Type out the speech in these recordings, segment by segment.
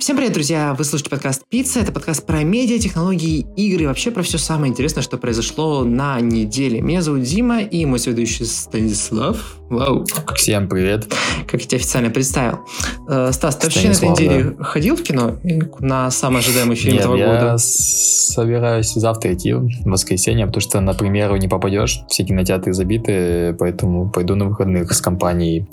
Всем привет, друзья! Вы слушаете подкаст «Пицца». Это подкаст про медиа, технологии, игры и вообще про все самое интересное, что произошло на неделе. Меня зовут Дима и мой соведущий Станислав. Вау! Всем привет! Как я тебя официально представил. Стас, ты вообще на этой неделе ходил в кино на самый ожидаемый фильм этого года? Нет, я собираюсь завтра идти в воскресенье, потому что на премьеру не попадешь, все кинотеатры забиты, поэтому пойду на выходных с компанией.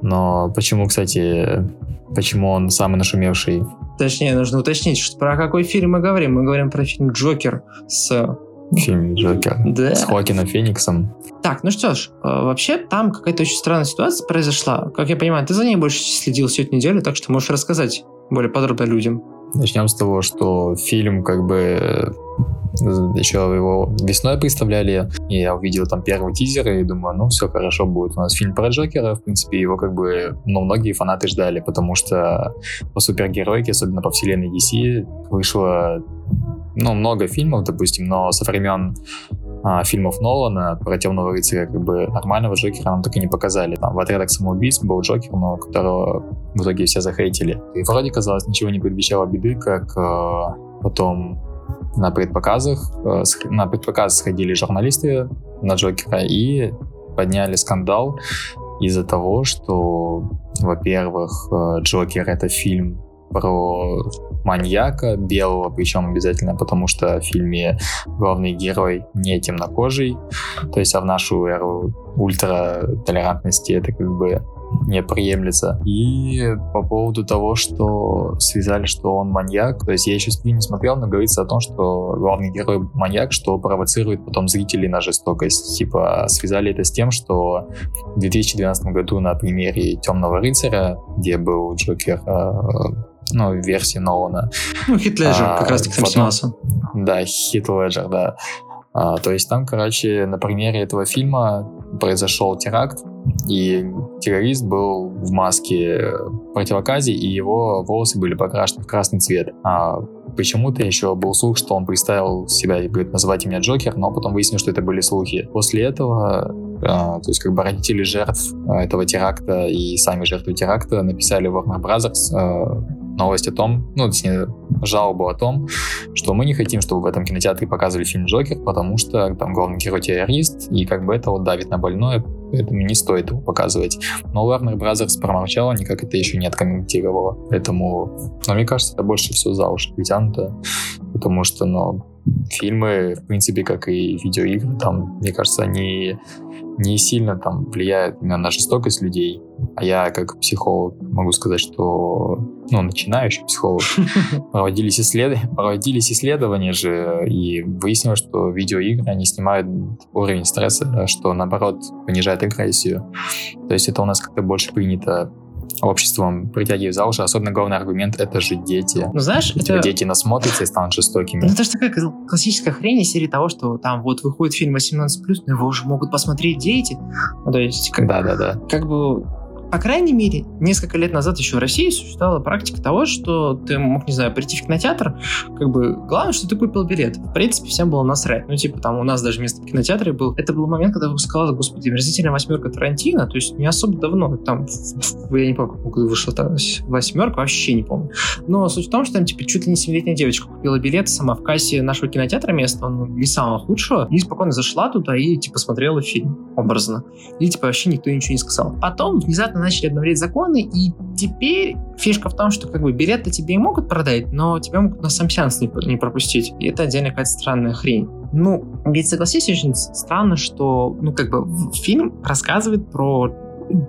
Но почему, кстати, почему он самый нашумевший? Точнее, нужно уточнить, что про какой фильм мы говорим. Мы говорим про фильм «Джокер» с... Фильм «Джокер» да. С Хоакином Фениксом. Так, ну что ж, вообще там какая-то очень странная ситуация произошла. Как я понимаю, ты за ней больше следил всю эту неделю, так что можешь рассказать более подробно людям. Начнем с того, что фильм как бы... Еще его весной представляли, и я увидел там первый тизер и думаю, ну все хорошо будет у нас фильм про Джокера, в принципе его как бы, ну многие фанаты ждали, потому что по супергеройке, особенно по вселенной DC, вышло, ну много фильмов, допустим, но со времен фильмов Нолана про Темного рыцаря как бы нормального Джокера нам так и не показали. Там в «Отрядах самоубийств» был Джокер, но которого в итоге все захейтили. И вроде казалось, ничего не предвещало беды, как потом на предпоказ сходили журналисты на Джокера и подняли скандал из-за того, что, во-первых, Джокер — это фильм про маньяка белого, причем обязательно, потому что в фильме главный герой не темнокожий, то есть а в нашу эру ультратолерантности это как бы не приемлется. И по поводу того, что связали, что он маньяк, то есть я еще фильм не смотрел, но говорится о том, что главный герой маньяк, что провоцирует потом зрителей на жестокость. Типа связали это с тем, что в 2012 году на примере «Темного рыцаря», где был Джокер, ну, в версии Нолана. Ну, Хит Леджер как раз таки там снимался. Да, Хит Леджер, да. То есть там, короче, на примере этого фильма произошел теракт, и террорист был в маске противогазе, и его волосы были покрашены в красный цвет. Почему-то еще был слух, что он представил себя и говорит, называйте меня Джокер, но потом выяснилось, что это были слухи. После этого, то есть как бы родители жертв этого теракта и сами жертвы теракта написали в Warner Bros. Новость о том, ну, точнее, жалобу о том, что мы не хотим, чтобы в этом кинотеатре показывали фильм «Джокер», потому что там главный герой террорист, и как бы это вот давит на больное, поэтому не стоит его показывать. Но Warner Bros. Промолчала, никак это еще не откомментировала. Поэтому, ну, мне кажется, это больше все за уши притянуто, потому что, ну, фильмы, в принципе, как и видеоигры, там, мне кажется, они не сильно там влияют именно на жестокость людей. А я, как психолог, могу сказать, что, ну, начинающий психолог, проводились исследования же, и выяснилось, что видеоигры, они снимают уровень стресса, что, наоборот, понижает агрессию. То есть это у нас как-то больше принято обществом притягивает за уши. Особенно главный аргумент — это же дети. Ну, знаешь, это... Дети насмотрятся и станут жестокими. Ну, это же такая классическая хрень из серии того, что там вот выходит фильм 18+, но его уже могут посмотреть дети. Ну, то есть... Да-да-да. Как бы... По крайней мере, несколько лет назад еще в России существовала практика того, что ты мог, не знаю, прийти в кинотеатр, как бы, главное, что ты купил билет. В принципе, всем было насрать. Ну, типа, там у нас даже вместо кинотеатра был... Это был момент, когда выпускалась, господи, «Омерзительная восьмерка» Тарантино, то есть не особо давно. Там, я не помню, когда вышла там «Восьмерка», вообще не помню. Но суть в том, что там, типа, чуть ли не 7-летняя девочка купила билет сама в кассе нашего кинотеатра местного, ну, не самого худшего, и спокойно зашла туда и, типа, смотрела фильм образно. И, типа, вообще никто ничего не сказал. Потом, внезапно, начали обновлять законы, и теперь фишка в том, что как бы билеты тебе и могут продать, но тебя могут на сам сеанс не пропустить. И это отдельно какая-то странная хрень. Ну, ведь согласись, очень странно, что, ну, как бы фильм рассказывает про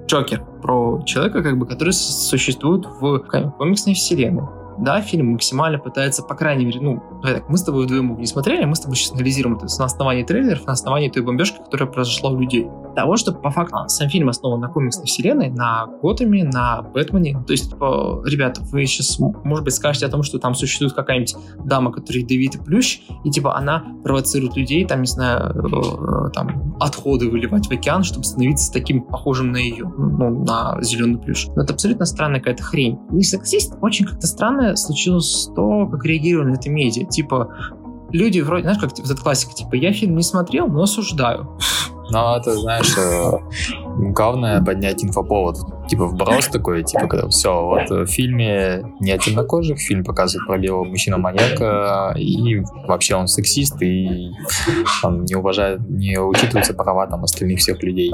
Джокер, про человека, как бы, который существует в комиксной вселенной. Да, фильм максимально пытается, по крайней мере, ну, так, мы с тобой вдвоем его не смотрели, мы с тобой сейчас анализируем это на основании трейлеров, на основании той бомбежки, которая произошла у людей. Того, что по факту сам фильм основан на комиксной вселенной, на Готэме, на Бэтмене. То есть, ребята, вы сейчас, может быть, скажете о том, что там существует какая-нибудь дама, которая ядовитый плющ, и типа она провоцирует людей, там, не знаю, там, отходы выливать в океан, чтобы становиться таким похожим на ее, ну, на зеленый плющ. Но это абсолютно странная какая-то хрень. Не согласись, очень как-то странно случилось то, как реагировали на это медиа. Типа, люди вроде, знаешь, как вот эта классика, типа, я фильм не смотрел, но осуждаю. Но это, знаешь, главное поднять инфоповод. Типа вброс такой, типа, когда все, вот в фильме нет темнокожих, фильм показывает про белого мужчину-маньяка, и вообще он сексист, и он не уважает, не учитываются права там остальных всех людей.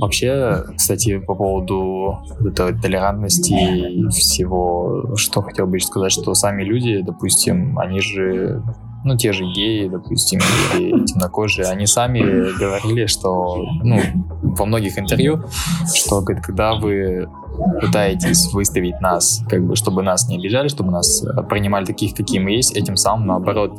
Вообще, кстати, по поводу этой толерантности и всего, что хотел бы сказать, что сами люди, допустим, они же... Ну, те же геи, допустим, или темнокожие, они сами говорили, что, ну, во многих интервью, что, говорит, когда вы пытаетесь выставить нас, как бы, чтобы нас не обижали, чтобы нас принимали таких, какие мы есть, этим самым, наоборот,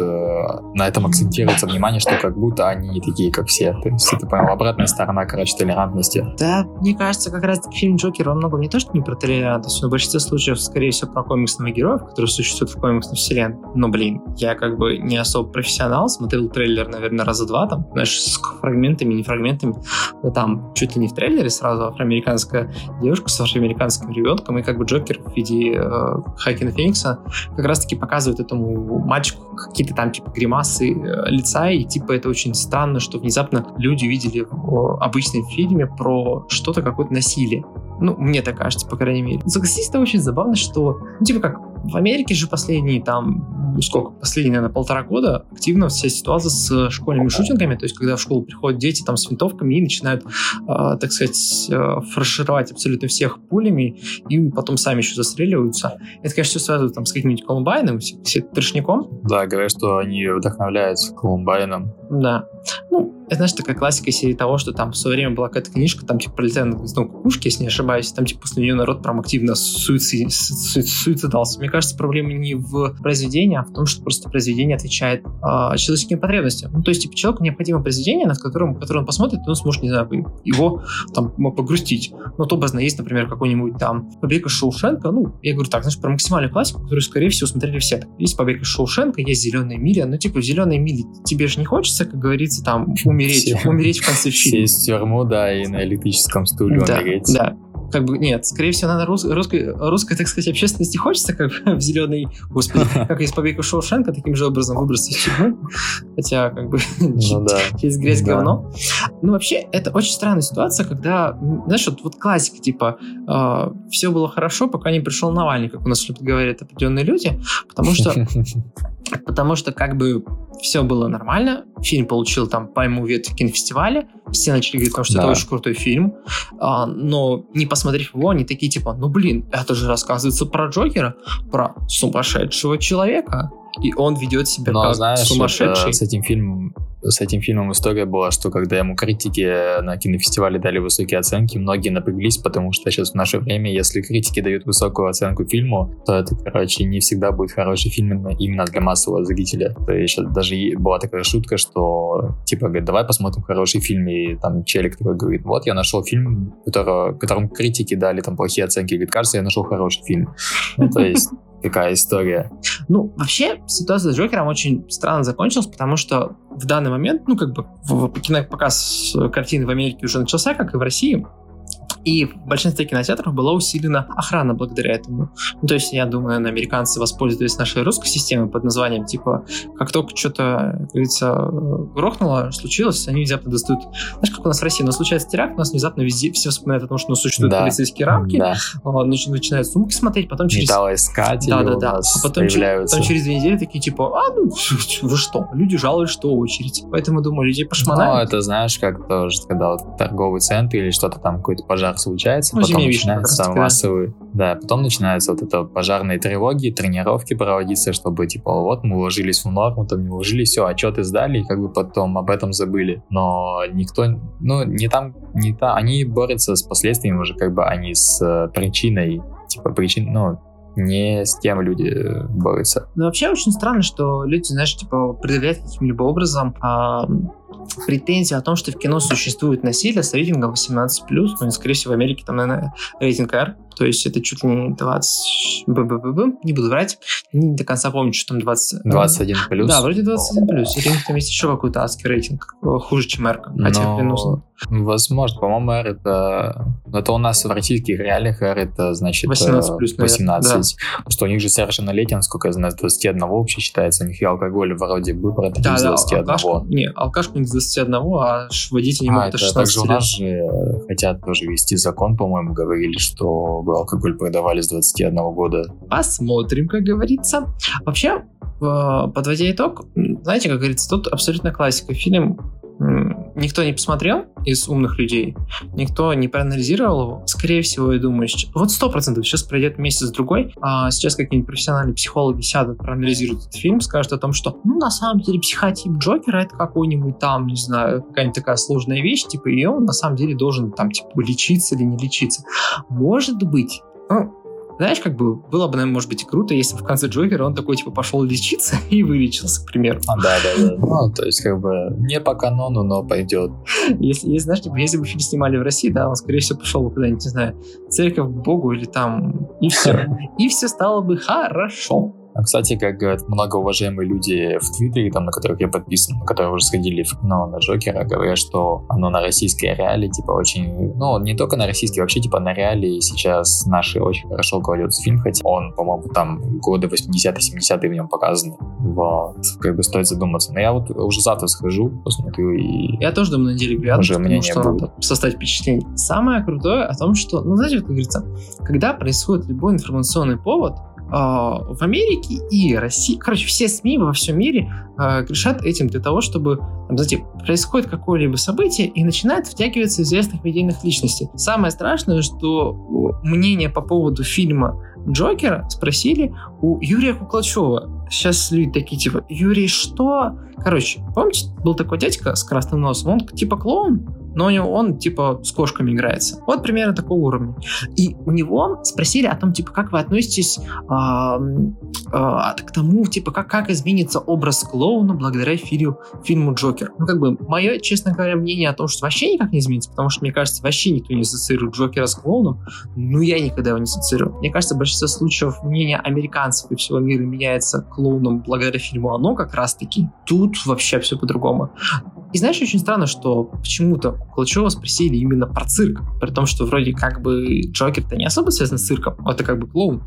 на этом акцентируется внимание, что как будто они не такие, как все. То есть это, понял, обратная сторона, короче, толерантности. Да, мне кажется, как раз-таки фильм «Джокер» во многом не то, что не про толерантность, но в большинстве случаев, скорее всего, про комиксных героев, которые существуют в комиксной вселенной. Но, блин, я как бы не особо профессионал, смотрел трейлер, наверное, раза два, там, знаешь, с фрагментами, не фрагментами, но там чуть ли не в трейлере сразу афроамериканская девушка с американским ребенком, и как бы Джокер в виде Хоакина Феникса как раз-таки показывает этому мальчику какие-то там типа гримасы лица, и типа это очень странно, что внезапно люди увидели в обычном фильме про что-то, какое-то насилие. Ну, мне так кажется, по крайней мере. Согласись, это очень забавно, что, ну, типа как в Америке же последние там, сколько, последние, наверное, 1.5 года активно вся ситуация с школьными шутингами, то есть когда в школу приходят дети там с винтовками и начинают, так сказать, фаршировать абсолютно всех пулями и потом сами еще застреливаются. Это, конечно, все связывают там с каким-нибудь Колумбайном, с трешняком. Да, говорят, что они вдохновляются Колумбайном. Да. Ну, это, знаешь, такая классика серии того, что там в свое время была какая-то книжка, там типа «Пролетая над гнездом кукушки», если не ошибаюсь, там типа после нее народ прям активно суицидался. Мне кажется, проблема не в произведении, а в том, что просто произведение отвечает человеческим потребностям. Ну, то есть, типа, человеку необходимо произведение, над которым, которое он посмотрит, и он сможет, не знаю, его там погрустить. Ну, то образно есть, например, какой-нибудь там «Побег из Шоушенка». Ну, я говорю так, знаешь, про максимальную классику, которую, скорее всего, смотрели все. Есть «Побег из Шоушенка», есть «Зеленая миля». Ну, типа, в «Зеленой миле» тебе же не хочется, как говорится, там, умереть в конце фильма. Сесть в тюрьму, да, и на электрическом стуле умереть. Да, как бы, нет, скорее всего, наверное, русской, так сказать, общественности хочется, как в «Зеленой», господи, как из «Побега Шоушенка», таким же образом выбросить из тюрьмы, хотя, как бы, через грязь говно. Ну, вообще, это очень странная ситуация, когда, знаешь, вот классика, типа, все было хорошо, пока не пришел Навальный, как у нас говорят определенные люди, потому что, как бы, все было нормально, фильм получил там пальму ветвь в кинофестивале, все начали говорить о том, что это очень крутой фильм, но не посмотрев его, они такие типа, ну блин, это же рассказывается про Джокера, про сумасшедшего человека, и он ведет себя но, как знаешь, сумасшедший. Это, с этим фильмом история была, что когда ему критики на кинофестивале дали высокие оценки, многие напряглись, потому что сейчас в наше время, если критики дают высокую оценку фильму, то это, короче, не всегда будет хороший фильм именно для массового зрителя. То есть даже была такая шутка, что типа, говорит, давай посмотрим хороший фильм, и там челик такой говорит, вот я нашел фильм, которому критики дали там плохие оценки, говорит, кажется, я нашел хороший фильм. Ну, то есть... Такая история. Ну, вообще, ситуация с Джокером очень странно закончилась, потому что в данный момент, ну, как бы, кинопоказ картины в Америке уже начался, как и в России, и в большинстве кинотеатров была усилена охрана благодаря этому. Ну, то есть, я думаю, американцы воспользовались нашей русской системой под названием, типа, как только что-то, как говорится, грохнуло, случилось, они внезапно достают... Знаешь, как у нас в России, но случается теракт, у нас внезапно везде все вспоминают о том, что у нас существуют полицейские рамки, начинают сумки смотреть, потом через... Металлоискатели а потом через 2 недели такие, типа, вы что? Люди жалуют, что очередь. Поэтому, думаю, людей пошмонают. Ну, это, знаешь, как тоже, когда вот торговый центр или что-то там, какой-то пожар случается, ну, потом начинаются массовые, да, потом начинаются вот это пожарные тревоги, тренировки проводиться, чтобы типа вот мы уложились в норму, там не уложились, все, отчеты сдали, и как бы потом об этом забыли. Но никто, ну, не там, они борются с последствиями уже, как бы они с причиной, типа причин, ну, не с тем люди борются. Ну, вообще очень странно, что люди, знаешь, типа предъявляют каким-либо образом претензии о том, что в кино существует насилие с рейтингом 18+, но, скорее всего, в Америке там, наверное, рейтинг R, то есть это чуть ли не 20... Не буду врать, не до конца помню, что там 20... 21+. Да, вроде 21+. Или у них там есть еще какой-то адский рейтинг, хуже, чем R, хотя клянусь. Возможно, по-моему, R это у нас в российских реалиях R это, значит, 18+, наверное, 18. Да. Потому что у них же совершеннолетие, насколько я знаю, с 21 вообще считается, у них и алкоголь вроде бы продают с 21. Алкашку преступник с 21, а водитель не могут до 16 лет. У нас же хотят тоже вести закон, по-моему, говорили, что алкоголь продавали с 21 года. Посмотрим, как говорится. Вообще, подводя итог, знаете, как говорится, тут абсолютно классика. Фильм никто не посмотрел из умных людей, никто не проанализировал его. Скорее всего, я думаю, вот 100% сейчас пройдет месяц-другой, а сейчас какие-нибудь профессиональные психологи сядут, проанализируют этот фильм, скажут о том, что, ну, на самом деле, психотип Джокера — это какой-нибудь там, не знаю, какая-нибудь такая сложная вещь, типа, и он на самом деле должен там, типа, лечиться или не лечиться. Может быть. Ну, знаешь, как бы, было бы, наверное, может быть, и круто, если в конце Джокера он такой, типа, пошел лечиться и вылечился, к примеру. Да. Ну, то есть, как бы, не по канону, но пойдет. Если, знаешь, типа, если бы фильм снимали в России, да, он, скорее всего, пошел бы куда-нибудь, не знаю, церковь к Богу или там, и все. И все стало бы хорошо. Кстати, как говорят многоуважаемые люди в Твиттере, там, на которых я подписан, на которые уже сходили в кино на Джокера, говорят, что оно на российской реалии, типа, очень... Ну, не только на российской, вообще, типа, на реалии сейчас наши очень хорошо кладется фильм, хотя он, по-моему, там годы 80-70-е в нем показаны. Вот. Как бы стоит задуматься. Но я вот уже завтра схожу, посмотрю и... Я тоже думаю, на неделе глядываю, уже потому что надо составить впечатление. Самое крутое о том, что... Ну, знаете, как говорится, когда происходит любой информационный повод, в Америке и России, короче, все СМИ во всем мире грешат этим для того, чтобы, там, знаете, происходит какое-либо событие и начинает втягиваться известных медийных личностей. Самое страшное, что мнение по поводу фильма Джокера спросили у Юрия Куклачева. Сейчас люди такие, типа, Юрий, что? Короче, помните, был такой дядька с красным носом, он типа клоун, но у него он, типа, с кошками играется. Вот примерно такого уровня. И у него спросили о том, типа, как вы относитесь к тому, типа, как изменится образ клоуна благодаря фильму «Джокер». Ну, как бы, мое, честно говоря, мнение о том, что вообще никак не изменится, потому что, мне кажется, вообще никто не ассоциирует Джокера с клоуном, но я никогда его не ассоциирую. Мне кажется, в большинстве случаев мнение американцев и всего мира меняется клоуном благодаря фильму «Оно» как раз-таки. Тут вообще все по-другому. И знаешь, очень странно, что почему-то Кулачева спросили именно про цирк, при том, что вроде как бы Джокер-то не особо связан с цирком, это как бы клоун.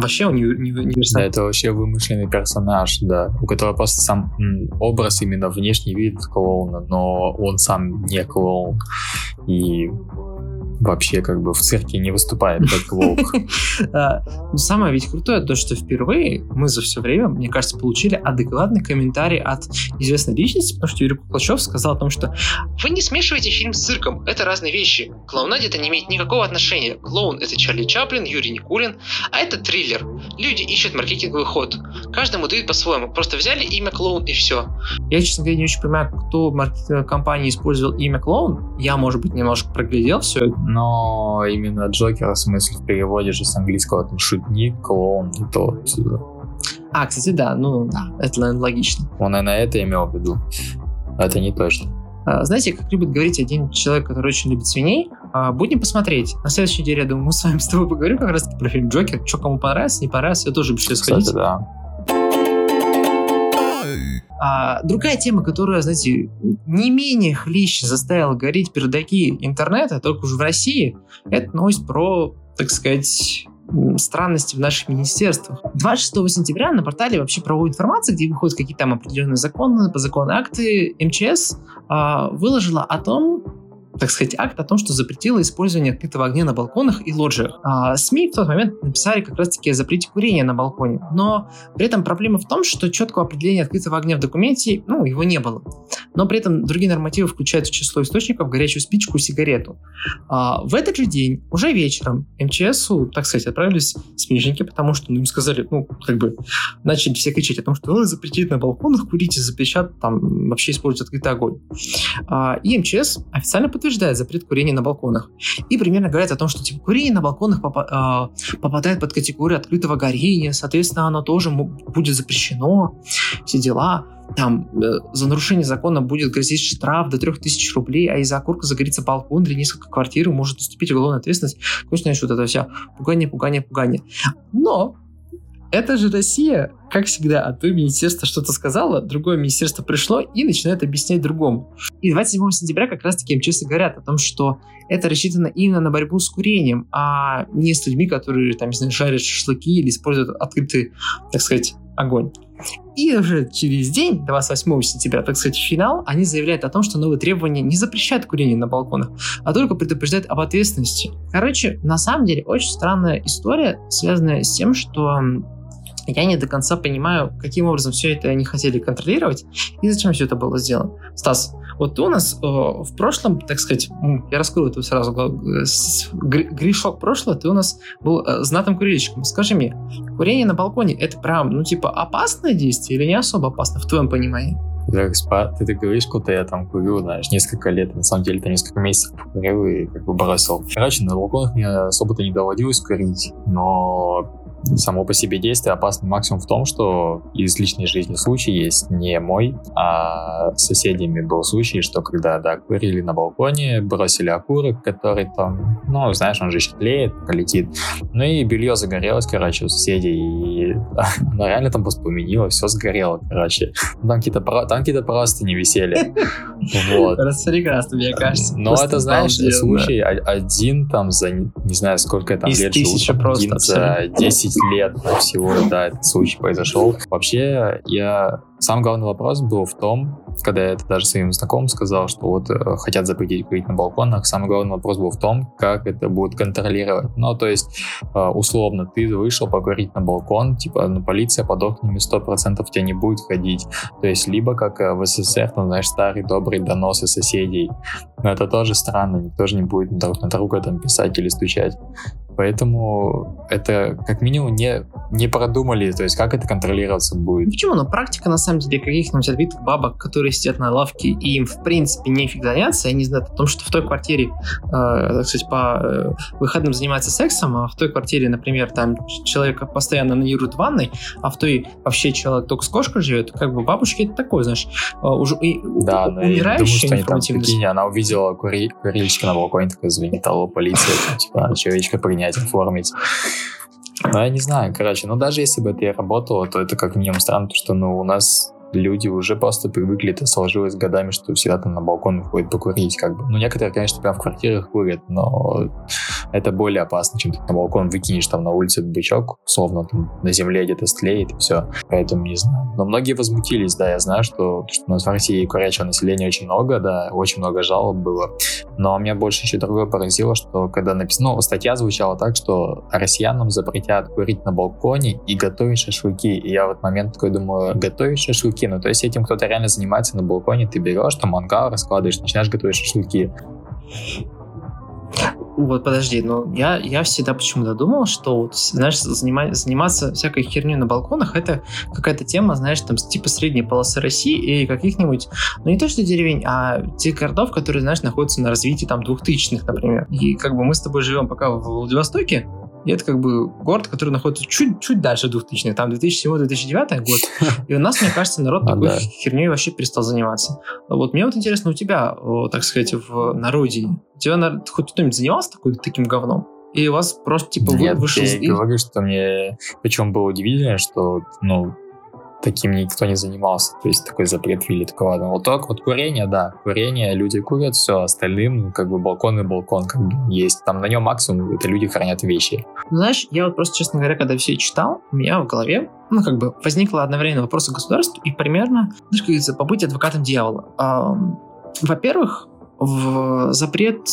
Вообще он не персонаж. Да, это вообще вымышленный персонаж, да, у которого просто сам образ, именно внешний вид клоуна, но он сам не клоун. И... вообще как бы в цирке не выступает как волк. Но самое ведь крутое то, что впервые мы за все время, мне кажется, получили адекватный комментарий от известной личности, потому что Юрий Куклачев сказал о том, что вы не смешиваете фильм с цирком, это разные вещи. Клоунаде это не имеет никакого отношения. Клоун — это Чарли Чаплин, Юрий Никулин, а это триллер. Люди ищут маркетинговый ход. Каждому дают по-своему. Просто взяли имя клоун и все. Я, честно говоря, не очень понимаю, кто в маркетинговой компании использовал имя клоун. Я, может быть, немножко проглядел все это. Но именно Джокера, в смысле, в переводе же с английского там шутник, клоун, и то. Кстати, да, ну да, это, наверное, логично. Он, наверное, это имел в виду. Это не точно. Знаете, как любит говорить один человек, который очень любит свиней, будем посмотреть. На следующей неделе, я думаю, мы с вами с тобой поговорим как раз про фильм «Джокер». Что кому понравилось, не понравилось, я тоже хочу сходить. Кстати, да. Другая тема, которая, знаете, не менее хлеще заставила гореть пердаки интернета, только уже в России, это новость про, так сказать, странности в наших министерствах. 26 сентября на портале вообще правовой информации, где выходят какие-то там определенные законы, подзаконные акты, МЧС выложила о том, так сказать, акт о том, что запретило использование открытого огня на балконах и лоджиях. СМИ в тот момент написали как раз-таки о запрете курения на балконе, но при этом проблема в том, что четкого определения открытого огня в документе, ну, его не было. Но при этом другие нормативы включают в число источников горячую спичку и сигарету. В этот же день, уже вечером, МЧСу, так сказать, отправились смежники, потому что им сказали, начали все кричать о том, что запретить на балконах курить и запрещать там вообще использовать открытый огонь. И МЧС официально подтверждает запрет курения на балконах. И примерно говорят о том, что типа, курение на балконах попадает под категорию открытого горения, соответственно, оно тоже будет запрещено, все дела. Там за нарушение закона будет грозить штраф до 3000 рублей, а из-за окурка загорится балкон или несколько квартир, может наступить уголовная ответственность. Конечно, вот это все пугание. Но это же Россия, как всегда, одно министерство что-то сказало, другое министерство пришло и начинает объяснять другому. И 27 сентября как раз-таки МЧС говорят о том, что это рассчитано именно на борьбу с курением, а не с людьми, которые, там, не знаю, жарят шашлыки или используют открытый, так сказать, огонь. И уже через день, 28 сентября, так сказать, финал, они заявляют о том, что новые требования не запрещают курение на балконах, а только предупреждают об ответственности. Короче, на самом деле, очень странная история, связанная с тем, что я не до конца понимаю, каким образом все это они хотели контролировать и зачем все это было сделано. Стас, вот ты у нас в прошлом, так сказать, я раскрою это сразу, грешок прошлого, ты у нас был знатным курильщиком. Скажи мне, курение на балконе это прям, ну типа опасное действие или не особо опасно в твоем понимании? Ты так говоришь, куда я там курю, знаешь, несколько лет, на самом деле, там несколько месяцев курил и как бы бросил. Короче, на балконах мне особо-то не доводилось курить, но само по себе действие опасно максимум в том, что из личной жизни случай есть не мой, а с соседями был случай, что когда, да, курили на балконе, бросили окурок, который там, ну, знаешь, он же тлеет, полетит. Ну и белье загорелось, короче, у соседей, и оно реально там воспламенило, все сгорело, короче. Там какие-то простыни висели. Вот. Прекрасно, мне кажется. Но это, знаешь, случай один там за, не знаю, сколько там лет жил, один за 10 лет всего, да, этот случай произошел. Вообще, самый главный вопрос был в том, когда я это даже своим знакомым сказал, что вот хотят запретить курить на балконах, самый главный вопрос был в том, как это будут контролировать. Ну, то есть, условно, ты вышел покурить на балкон, типа, ну, полиция под окнами 100% тебя не будет ходить. То есть, либо как в СССР, там, знаешь, старые добрые доносы соседей. Но это тоже странно, никто же не будет друг на друга там писать или стучать. Поэтому это, как минимум, не продумали, то есть, как это контролироваться будет. Почему? Но практика, на самом деле, каких-нибудь отбитых бабок, которые сидят на лавке, и им, в принципе, нефиг заняться, они знают о том, что в той квартире, так сказать, по выходным занимаются сексом, а в той квартире, например, там человека постоянно нанируют в ванной, а в той вообще человек только с кошкой живет, как бы бабушки это такое, знаешь, уже да, умирающая информативность. Прикинь, она увидела курильщика на балконе, такая звонит, алло, полиция, типа, человечка принять, оформить. Ну, я не знаю, короче, ну, даже если бы это я работала, то это как минимум странно, потому что, ну, у нас люди уже просто привыкли, это сложилось годами, что всегда там на балкон выходит покурить, как бы. Ну, некоторые, конечно, прям в квартирах курят, но это более опасно, чем ты на балкон выкинешь там на улице бычок, условно, там, на земле где-то стлеет и все. Поэтому не знаю. Но многие возмутились, да, я знаю, что у нас в России курящего населения очень много, да, очень много жалоб было. Но меня больше еще другое поразило, что когда написано, ну, статья звучала так, что россиянам запретят курить на балконе и готовить шашлыки. И я в этот момент такой думаю, готовить шашлыки? Ну, то есть этим кто-то реально занимается на балконе, ты берешь там мангал, раскладываешь, начинаешь готовить шашлыки. Вот, подожди, ну, я всегда почему-то думал, что, вот, знаешь, заниматься всякой херней на балконах, это какая-то тема, знаешь, там, типа средней полосы России и каких-нибудь, ну, не то что деревень, а тех городов, которые, знаешь, находятся на развитии, там, 2000-х, например. И, как бы, мы с тобой живем пока в Владивостоке, и это как бы город, который находится чуть-чуть дальше 2000-х, там 2007-2009 год. И у нас, мне кажется, народ такой херней вообще перестал заниматься. Вот мне вот интересно, у тебя, так сказать, в народе, у тебя, наверное, хоть кто-нибудь занимался таким говном? И у вас просто, типа, вышел... Нет, я говорю, что мне... Причем было удивительно, что, ну... Таким никто не занимался, то есть такой запрет ввели, такого ладно. Вот так вот курение, да, курение, люди курят, все, остальным как бы балкон и балкон как бы есть. Там на нем максимум, это люди хранят вещи. Ну, знаешь, я вот просто, честно говоря, когда все читал, у меня в голове, ну, как бы, возникло одновременно вопрос о государстве и примерно, знаешь, как говорится, побыть адвокатом дьявола. Во-первых, запрет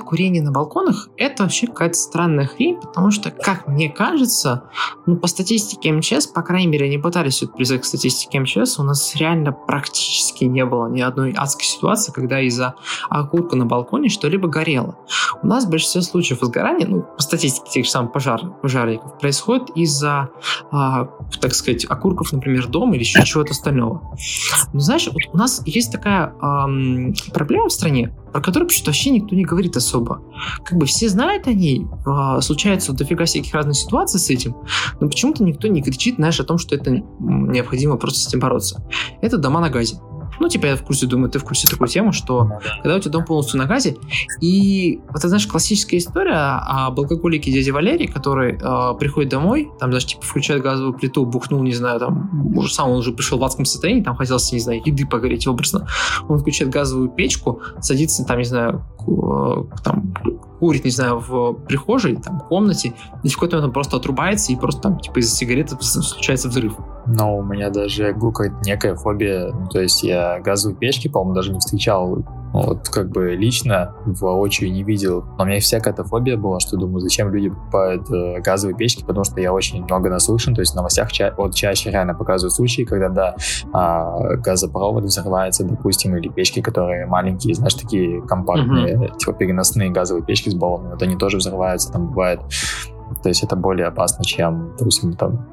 курения на балконах это вообще какая-то странная хрень, потому что, как мне кажется, ну, по статистике МЧС, по крайней мере, они пытались призывать к статистике МЧС, у нас реально практически не было ни одной адской ситуации, когда из-за окурка на балконе что-либо горело. У нас в большинстве случаев возгорания, ну, по статистике тех же самых пожарников, происходит из-за, так сказать, окурков, например, дома или еще чего-то остального. Но знаешь, вот у нас есть такая... проблема в стране, про которую почему-то вообще никто не говорит особо. Как бы все знают о ней, случается дофига всяких разных ситуаций с этим, но почему-то никто не кричит, знаешь, о том, что это необходимо просто с этим бороться. Это дома на газе. Ну, типа, я в курсе, думаю, ты в курсе такую тему, что когда у тебя дом полностью на газе, и вот это, знаешь, классическая история об алкоголике дяде Валерии, который приходит домой, там даже, типа, включает газовую плиту, бухнул, не знаю, там, уже сам он уже пришел в адском состоянии, там хотелось, не знаю, еды погореть образно. Он включает газовую печку, садится, там, не знаю, там, курит, не знаю, в прихожей, там, в комнате, и в какой-то момент он просто отрубается, и просто там, типа, из-за сигареты случается взрыв. Но у меня даже гукает некая фобия, то есть я газовые печки, по-моему, даже не встречал, вот как бы лично воочию не видел. Но у меня всякая эта фобия была, что думаю, зачем люди покупают газовые печки, потому что я очень много наслышан, то есть в новостях чаще реально показывают случаи, когда, да, газопровод взрывается, допустим, или печки, которые маленькие, знаешь, такие компактные, типа переносные газовые печки с баллоном, вот они тоже взрываются, там бывает. То есть это более опасно, чем, допустим, там,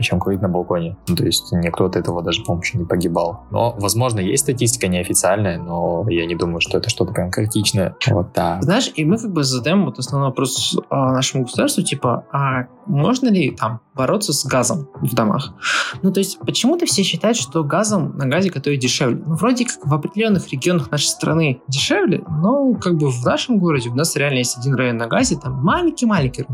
чем курить на балконе. Ну, то есть никто от этого даже, по-моему, еще не погибал. Но, возможно, есть статистика неофициальная, но я не думаю, что это что-то прям критичное. Вот так. Знаешь, и мы как бы задаем вот основной вопрос нашему государству, типа, а можно ли там бороться с газом в домах? Ну, то есть почему-то все считают, что газом на газе готовить дешевле. Ну, вроде как в определенных регионах нашей страны дешевле, но как бы в нашем городе у нас реально есть один район на газе, там маленький-маленький.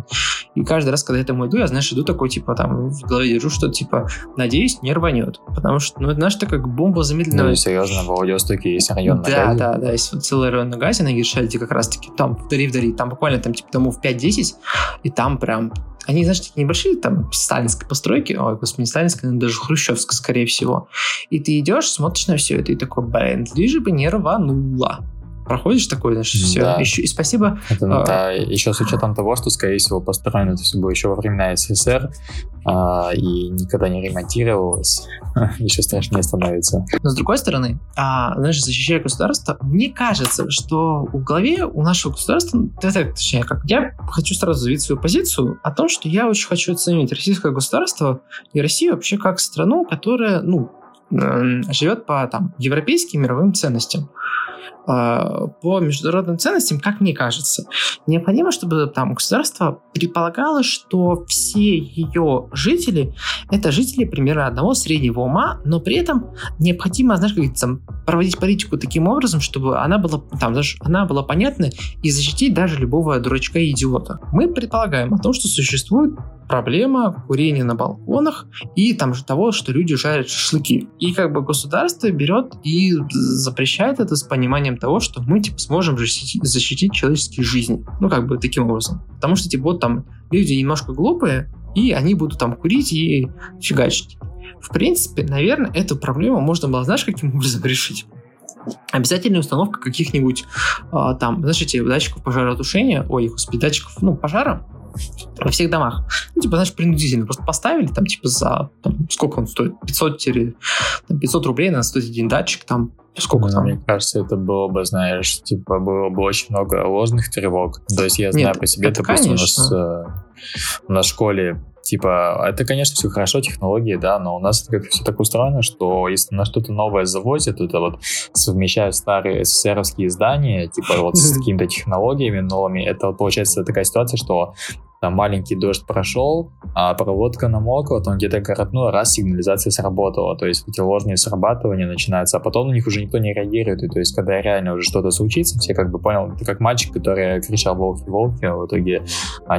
И каждый раз, когда я там иду, я, знаешь, иду такой, типа, там, в голове держу, что, типа, надеюсь, не рванет. Потому что, ну, это, знаешь, это как бомба замедленного... Ну, серьезно, в Владивостоке есть район на газе. Да, да, да, есть вот целый район на газе, на Гершальде как раз-таки, там, вдали, там буквально, там, типа, домов 5-10, и там прям... Они, знаешь, такие небольшие, там, сталинской постройки, ой, господи, не сталинской, но даже хрущевской, скорее всего. И ты идешь, смотришь на все это, и такой, блин, лишь бы не рвануло. Проходишь такое, знаешь, все. Да. Еще, и спасибо. Это, да, еще с учетом того, что, скорее всего, построено это все было еще во времена СССР и никогда не ремонтировалось, еще страшнее становится. Но с другой стороны, знаешь, защищая государство, мне кажется, что в голове у нашего государства, точнее, как я хочу сразу заявить свою позицию о том, что я очень хочу оценить российское государство и Россию вообще как страну, которая, ну, живет по там европейским мировым ценностям. По международным ценностям, как мне кажется, необходимо, чтобы там государство предполагало, что все ее жители — это жители примерно одного среднего ума, но при этом необходимо, знаешь, как говорится, проводить политику таким образом, чтобы она была, там, даже, она была понятна и защитить даже любого дурачка и идиота. Мы предполагаем о том, что существует проблема курения на балконах и там же того, что люди жарят шашлыки. И как бы государство берет и запрещает это с пониманием того, что мы типа сможем защитить человеческие жизни. Ну как бы таким образом. Потому что типа вот там люди немножко глупые, и они будут там курить и фигачить. В принципе, наверное, эту проблему можно было, знаешь, каким образом решить? Обязательная установка каких-нибудь там, знаешь, эти датчиков пожаротушения, ой, господи, датчиков, ну, пожара во всех домах. Ну, типа, знаешь, принудительно. Просто поставили, там, типа, за, там, сколько он стоит? 500 рублей на 101 датчик, там, сколько там? Мне кажется, это было бы, знаешь, типа, было бы очень много ложных тревог. То есть я знаю по себе, допустим, у нас в школе, типа, это, конечно, все хорошо, технологии, да, но у нас это как-то все так устроено, что если на что-то новое завозят, это вот совмещают старые СССРовские здания, типа, вот с какими-то технологиями новыми, это вот получается такая ситуация, что там маленький дождь прошел, а проводка намокла, там где-то коротнула, раз сигнализация сработала, то есть эти ложные срабатывания начинаются, а потом на них уже никто не реагирует, и то есть когда реально уже что-то случится, все как бы понял, это как мальчик, который кричал «волки, волки», а в итоге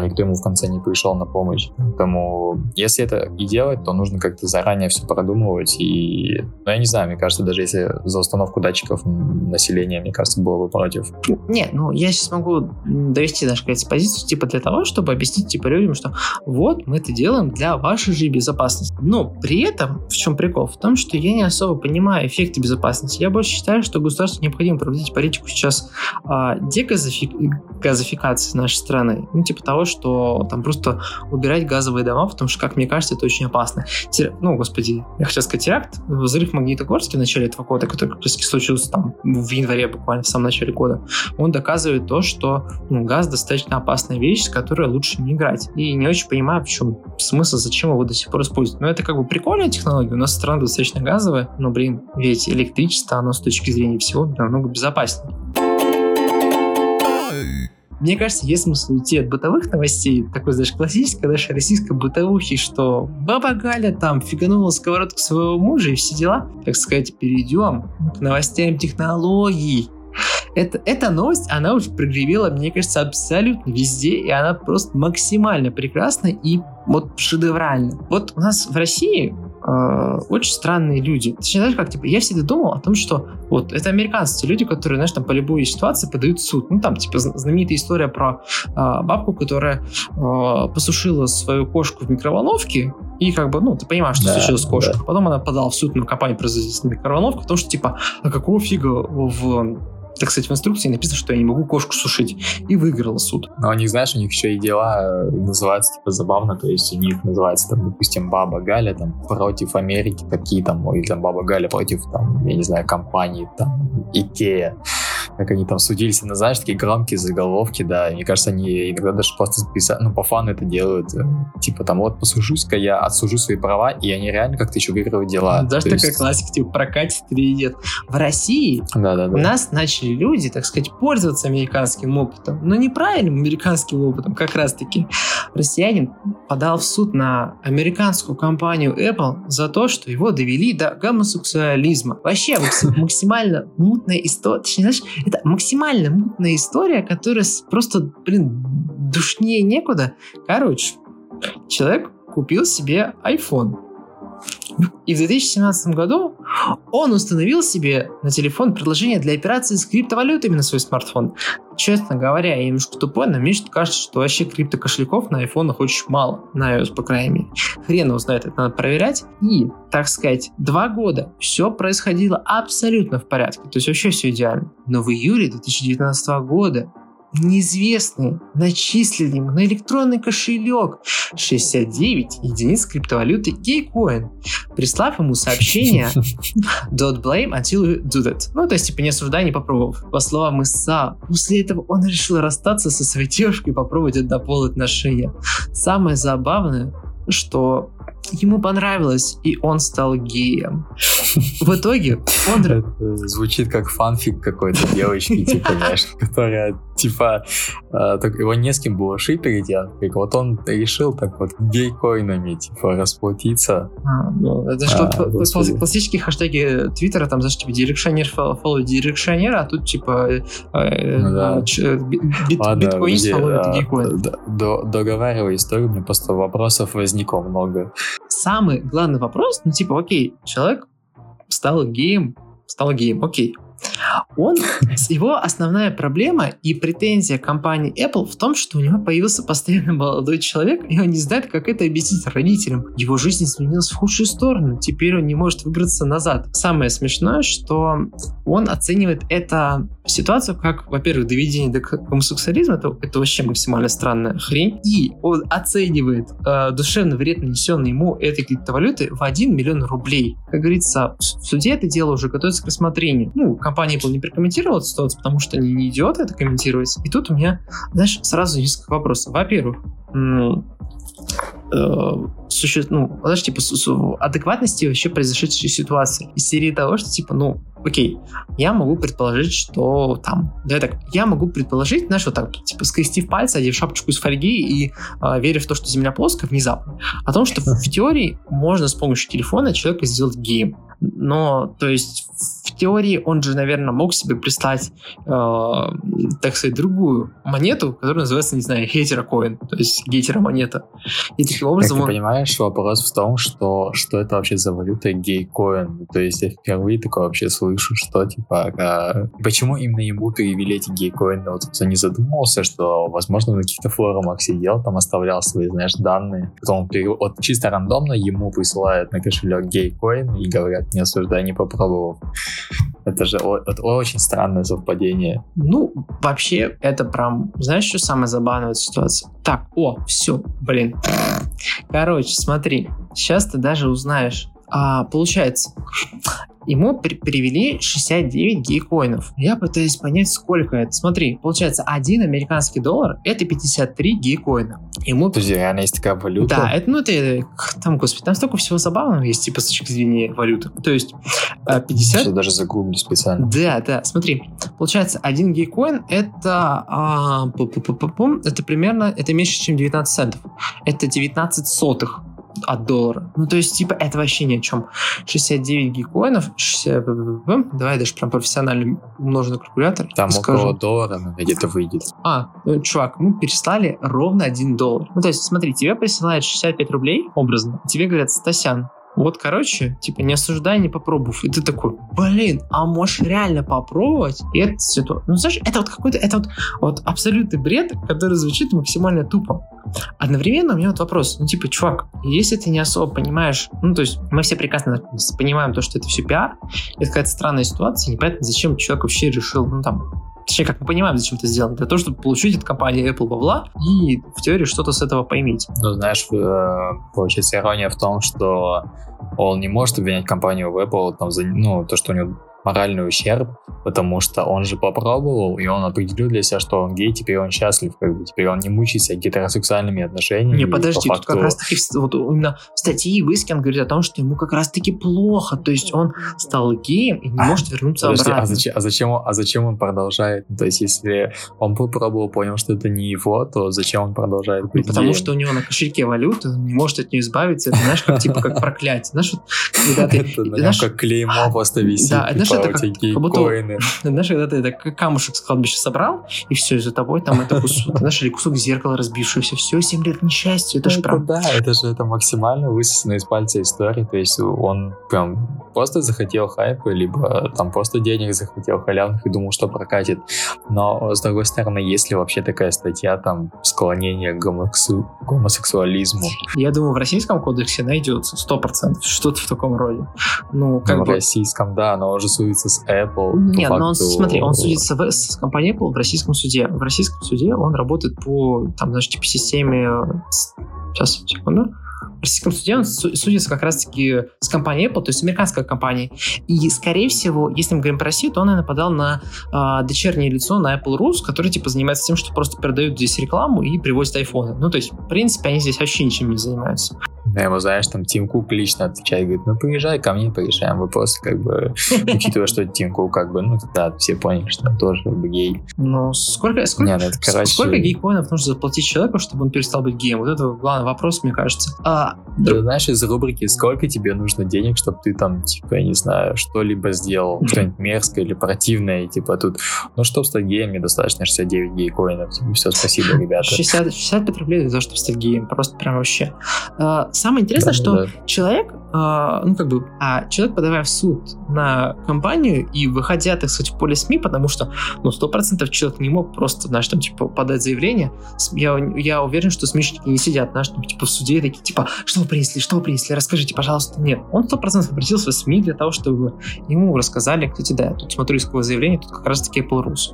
никто ему в конце не пришел на помощь, поэтому если это и делать, то нужно как-то заранее все продумывать, и, ну, я не знаю, мне кажется, даже если за установку датчиков населения, мне кажется, было бы против. Нет, ну, я сейчас могу довести, даже сказать, позицию, типа, для того, чтобы обеспечить типа людям, что вот мы это делаем для вашей же безопасности. Но при этом, в чем прикол? В том, что я не особо понимаю эффекты безопасности. Я больше считаю, что государству необходимо проводить политику сейчас дегазификации нашей страны. Ну, типа того, что там просто убирать газовые дома, потому что, как мне кажется, это очень опасно. Я хотел сказать теракт, взрыв в Магнитогорске в начале этого года, который как раз случился там в январе буквально, в самом начале года, он доказывает то, что газ достаточно опасная вещь, с которой лучше не играть. И не очень понимаю, в чем смысл, зачем его до сих пор использовать. Но это как бы прикольная технология. У нас страна достаточно газовая, но, блин, ведь электричество, оно с точки зрения всего намного безопаснее. Мне кажется, есть смысл уйти от бытовых новостей, такой, знаешь, классической, даже российской бытовухи, что баба Галя там фиганула сковородку своего мужа и все дела. Так сказать, перейдем к новостям технологий. Эта новость, она уже прогремела, мне кажется, абсолютно везде, и она просто максимально прекрасна и вот шедевральна. Вот у нас в России очень странные люди. Точнее, знаешь, как, типа, я всегда думал о том, что вот, это американцы, те люди, которые, знаешь, там, по любой ситуации подают в суд. Ну, там, типа, знаменитая история про бабку, которая посушила свою кошку в микроволновке, и, как бы, ну, ты понимаешь, что случилось с кошкой. Да. Потом она подала в суд на компанию, производительную микроволновку, потому что, типа, а какого фига так сказать, в инструкции написано, что я не могу кошку сушить. И выиграла суд. Но у них, знаешь, у них еще и дела называются типа забавно, то есть у них называется там, допустим, Баба Галя там против Америки, какие там, или там Баба Галя против там, я не знаю, компании там, Икея. Как они там судились, ну, знаешь, такие громкие заголовки, да, и мне кажется, они иногда даже просто списали, ну, по фану это делают, типа там, вот, посужусь-ка я, отсужу свои права, и они реально как-то еще выигрывают дела. Даже такая классика, типа, прокатит или нет. В России у нас начали люди, так сказать, пользоваться американским опытом, но неправильным американским опытом, как раз-таки. Россиянин подал в суд на американскую компанию Apple за то, что его довели до гомосексуализма. Вообще, максимально мутная история, точнее, знаешь, это максимально мутная история, которая просто, блин, душнее некуда. Короче, человек купил себе iPhone. И в 2017 году он установил себе на телефон приложение для операций с криптовалютами на свой смартфон. Честно говоря, я немножко тупой, но мне кажется, что вообще криптокошельков на айфонах очень мало. На iOS, по крайней мере. Хрен его знает, это надо проверять. И, так сказать, 2 года все происходило абсолютно в порядке. То есть вообще все идеально. Но в июле 2019 года неизвестные начислили ему на электронный кошелек 69 единиц криптовалюты Gcoin, прислав ему сообщение «Don't blame until you do that». Ну, то есть, типа, не осуждай, не попробовав. По словам ИСА, после этого он решил расстаться со своей девушкой и попробовать однополые отношения. Самое забавное, что ему понравилось, и он стал геем. В итоге он... Это звучит как фанфик какой-то девочки, типа, знаешь, которая, типа, его не с кем было шиперить, а вот он решил так вот гейкоинами, типа, расплатиться. Это же классические хэштеги Твиттера, там, знаешь, типа, дирекционер, follow дирекционер, а тут, типа, биткоинист follow гейкоин. Договаривай историю, мне просто вопросов возникло много. Самый главный вопрос, ну, типа, окей, человек стал геем, окей. Его основная проблема и претензия компании Apple в том, что у него появился постоянно молодой человек, и он не знает, как это объяснить родителям. Его жизнь изменилась в худшую сторону, теперь он не может выбраться назад. Самое смешное, что он оценивает эту ситуацию как, во-первых, доведение до гомосексуализма, это вообще максимально странная хрень, и он оценивает душевный вред, нанесенный ему этой криптовалюты, в 1 миллион рублей. Как говорится, в суде это дело уже готовится к рассмотрению. Ну, компания Apple не прокомментировала ситуацию, потому что они не идиоты это комментировать. И тут у меня, знаешь, сразу несколько вопросов. Во-первых, знаешь, типа, адекватности вообще произошедшей ситуации. Из серии того, что, типа, ну, окей, я могу предположить, что там... Давай так, я могу предположить, знаешь, вот так, типа, скрестив пальцы, одев шапочку из фольги и веря в то, что Земля плоская, внезапно. О том, что в теории можно с помощью телефона человека сделать геем. Но, то есть, в теории он же, наверное, мог себе прислать, так сказать, другую монету, которая называется, не знаю, хейтера-коин, то есть гейтера-монета. И таким образом... Как ты понимаешь, вопрос в том, что это вообще за валюта гей-коин. То есть я впервые такое вообще слышу, что, типа, почему именно ему привели эти гей-коины? Вот кто не задумывался, что, возможно, на каких-то форумах сидел, там оставлял свои, знаешь, данные. Потом вот чисто рандомно ему присылают на кошелек гей-коин и говорят, не осуждай, не попробовал. Это же это очень странное совпадение. Ну, вообще, это прям... Знаешь, что самое забавное в этой ситуации? Так, все, блин. Короче, смотри. Сейчас ты даже узнаешь. Получается, ему перевели 69 гейкоинов. Я пытаюсь понять, сколько это. Смотри, получается, 1 американский доллар — это 53 гейкоина. Ему... Подожди, реально есть такая валюта? Да, это, ну, это... Там, господи, там столько всего забавного есть, типа, с точки зрения валюты. То есть, 50... Я даже загуглю специально. Да, смотри. Получается, 1 гейкоин — это примерно... Это меньше, чем 19 центов. Это 19 сотых от доллара. Ну, то есть, типа, это вообще ни о чем. 69 гейкоинов, 60... Давай даже прям профессионально умножу на калькулятор. Там около доллара где-то выйдет. Ну, чувак, мы переслали ровно $1. Ну, то есть, смотри, тебе присылают 65 рублей образно, тебе говорят: Стасян, Вот, короче, типа, не осуждай, не попробовав. И ты такой, блин, а можешь реально попробовать? И это все то. Ну, знаешь, это вот какой-то, это вот абсолютный бред, который звучит максимально тупо. Одновременно у меня вот вопрос, ну, типа, чувак, если ты не особо понимаешь, ну, то есть мы все прекрасно понимаем то, что это все пиар, это какая-то странная ситуация, непонятно, зачем человек вообще решил, ну, там, точнее, как мы понимаем, зачем это сделано, для того, чтобы получить от компании Apple бабла и в теории что-то с этого поиметь. Ну, знаешь, получается ирония в том, что он не может обвинять компанию в Apple там, за, ну, то, что у него моральный ущерб, потому что он же попробовал, и он определил для себя, что он гей, теперь он счастлив, как бы, теперь он не мучается гетеросексуальными отношениями. Не, подожди, по факту... тут как раз-таки вот именно в статье Выскин говорит о том, что ему как раз-таки плохо, то есть он стал геем и не может вернуться обратно. А зачем он продолжает? То есть если он попробовал, понял, что это не его, то зачем он продолжает быть геем? Потому что у него на кошельке валюта, он не может от нее избавиться, это, знаешь, как, типа, как проклятие. Знаешь, вот, когда ты... Это, наверное, знаешь, как клеймо просто висит. Да, типа. Это как будто, знаешь, когда ты это, камушек с кладбища собрал, и все, и за тобой там это кусок, знаешь, или кусок зеркала разбившегося, все, 7 лет несчастья, это же прям... Да, это же это максимально высосанная из пальца история, то есть он прям просто захотел хайпа, либо там просто денег захотел халявных и думал, что прокатит. Но, с другой стороны, есть ли вообще такая статья, там, склонение к гомосексуализму? Я думаю, в российском кодексе найдется 100%, что-то в таком роде. Ну, как бы... В российском, да, но уже судится с Apple. Нет, но он, смотри, он судится с компанией Apple в российском суде. В российском суде он работает по, там, значит, типа системе... Сейчас, секунду. В российском суде он судится как раз-таки с компанией Apple, то есть американской компанией. И, скорее всего, если мы говорим про Россию, то он и нападал на дочернее лицо, на Apple.Rus, который, типа, занимается тем, что просто продают здесь рекламу и привозят айфоны. Ну, то есть, в принципе, они здесь вообще ничем не занимаются. Я ему, знаешь, там Тим Кук лично отвечает, говорит, ну, приезжай ко мне, порешаем вопрос, как бы, учитывая, что Тим Кук, как бы, ну, да, все поняли, что он тоже гей. Ну, сколько гей-коинов нужно заплатить человеку, чтобы он перестал быть геем? Вот это главный вопрос, мне кажется. Ты знаешь, из рубрики «Сколько тебе нужно денег, чтобы ты там, типа, я не знаю, что-либо сделал, что-нибудь мерзкое или противное, и, типа, тут, ну, чтобы стать геем, мне достаточно 69 гей-коинов, типа, все, спасибо, ребята. 65 рублей за то, чтобы стать геем, просто прям вообще... Самое интересное, да, что да. Человек, подавая в суд на компанию и выходя, так сказать, в поле СМИ, потому что, ну, 100% человек не мог просто, знаешь, там, типа, подать заявление. Я уверен, что СМИшники не сидят, знаешь, там, типа, в суде такие, типа, что вы принесли, расскажите, пожалуйста. Нет, он 100% обратился в СМИ для того, чтобы ему рассказали. Кстати, да, я тут смотрю исковое заявление, тут как раз-таки Apple.Rus,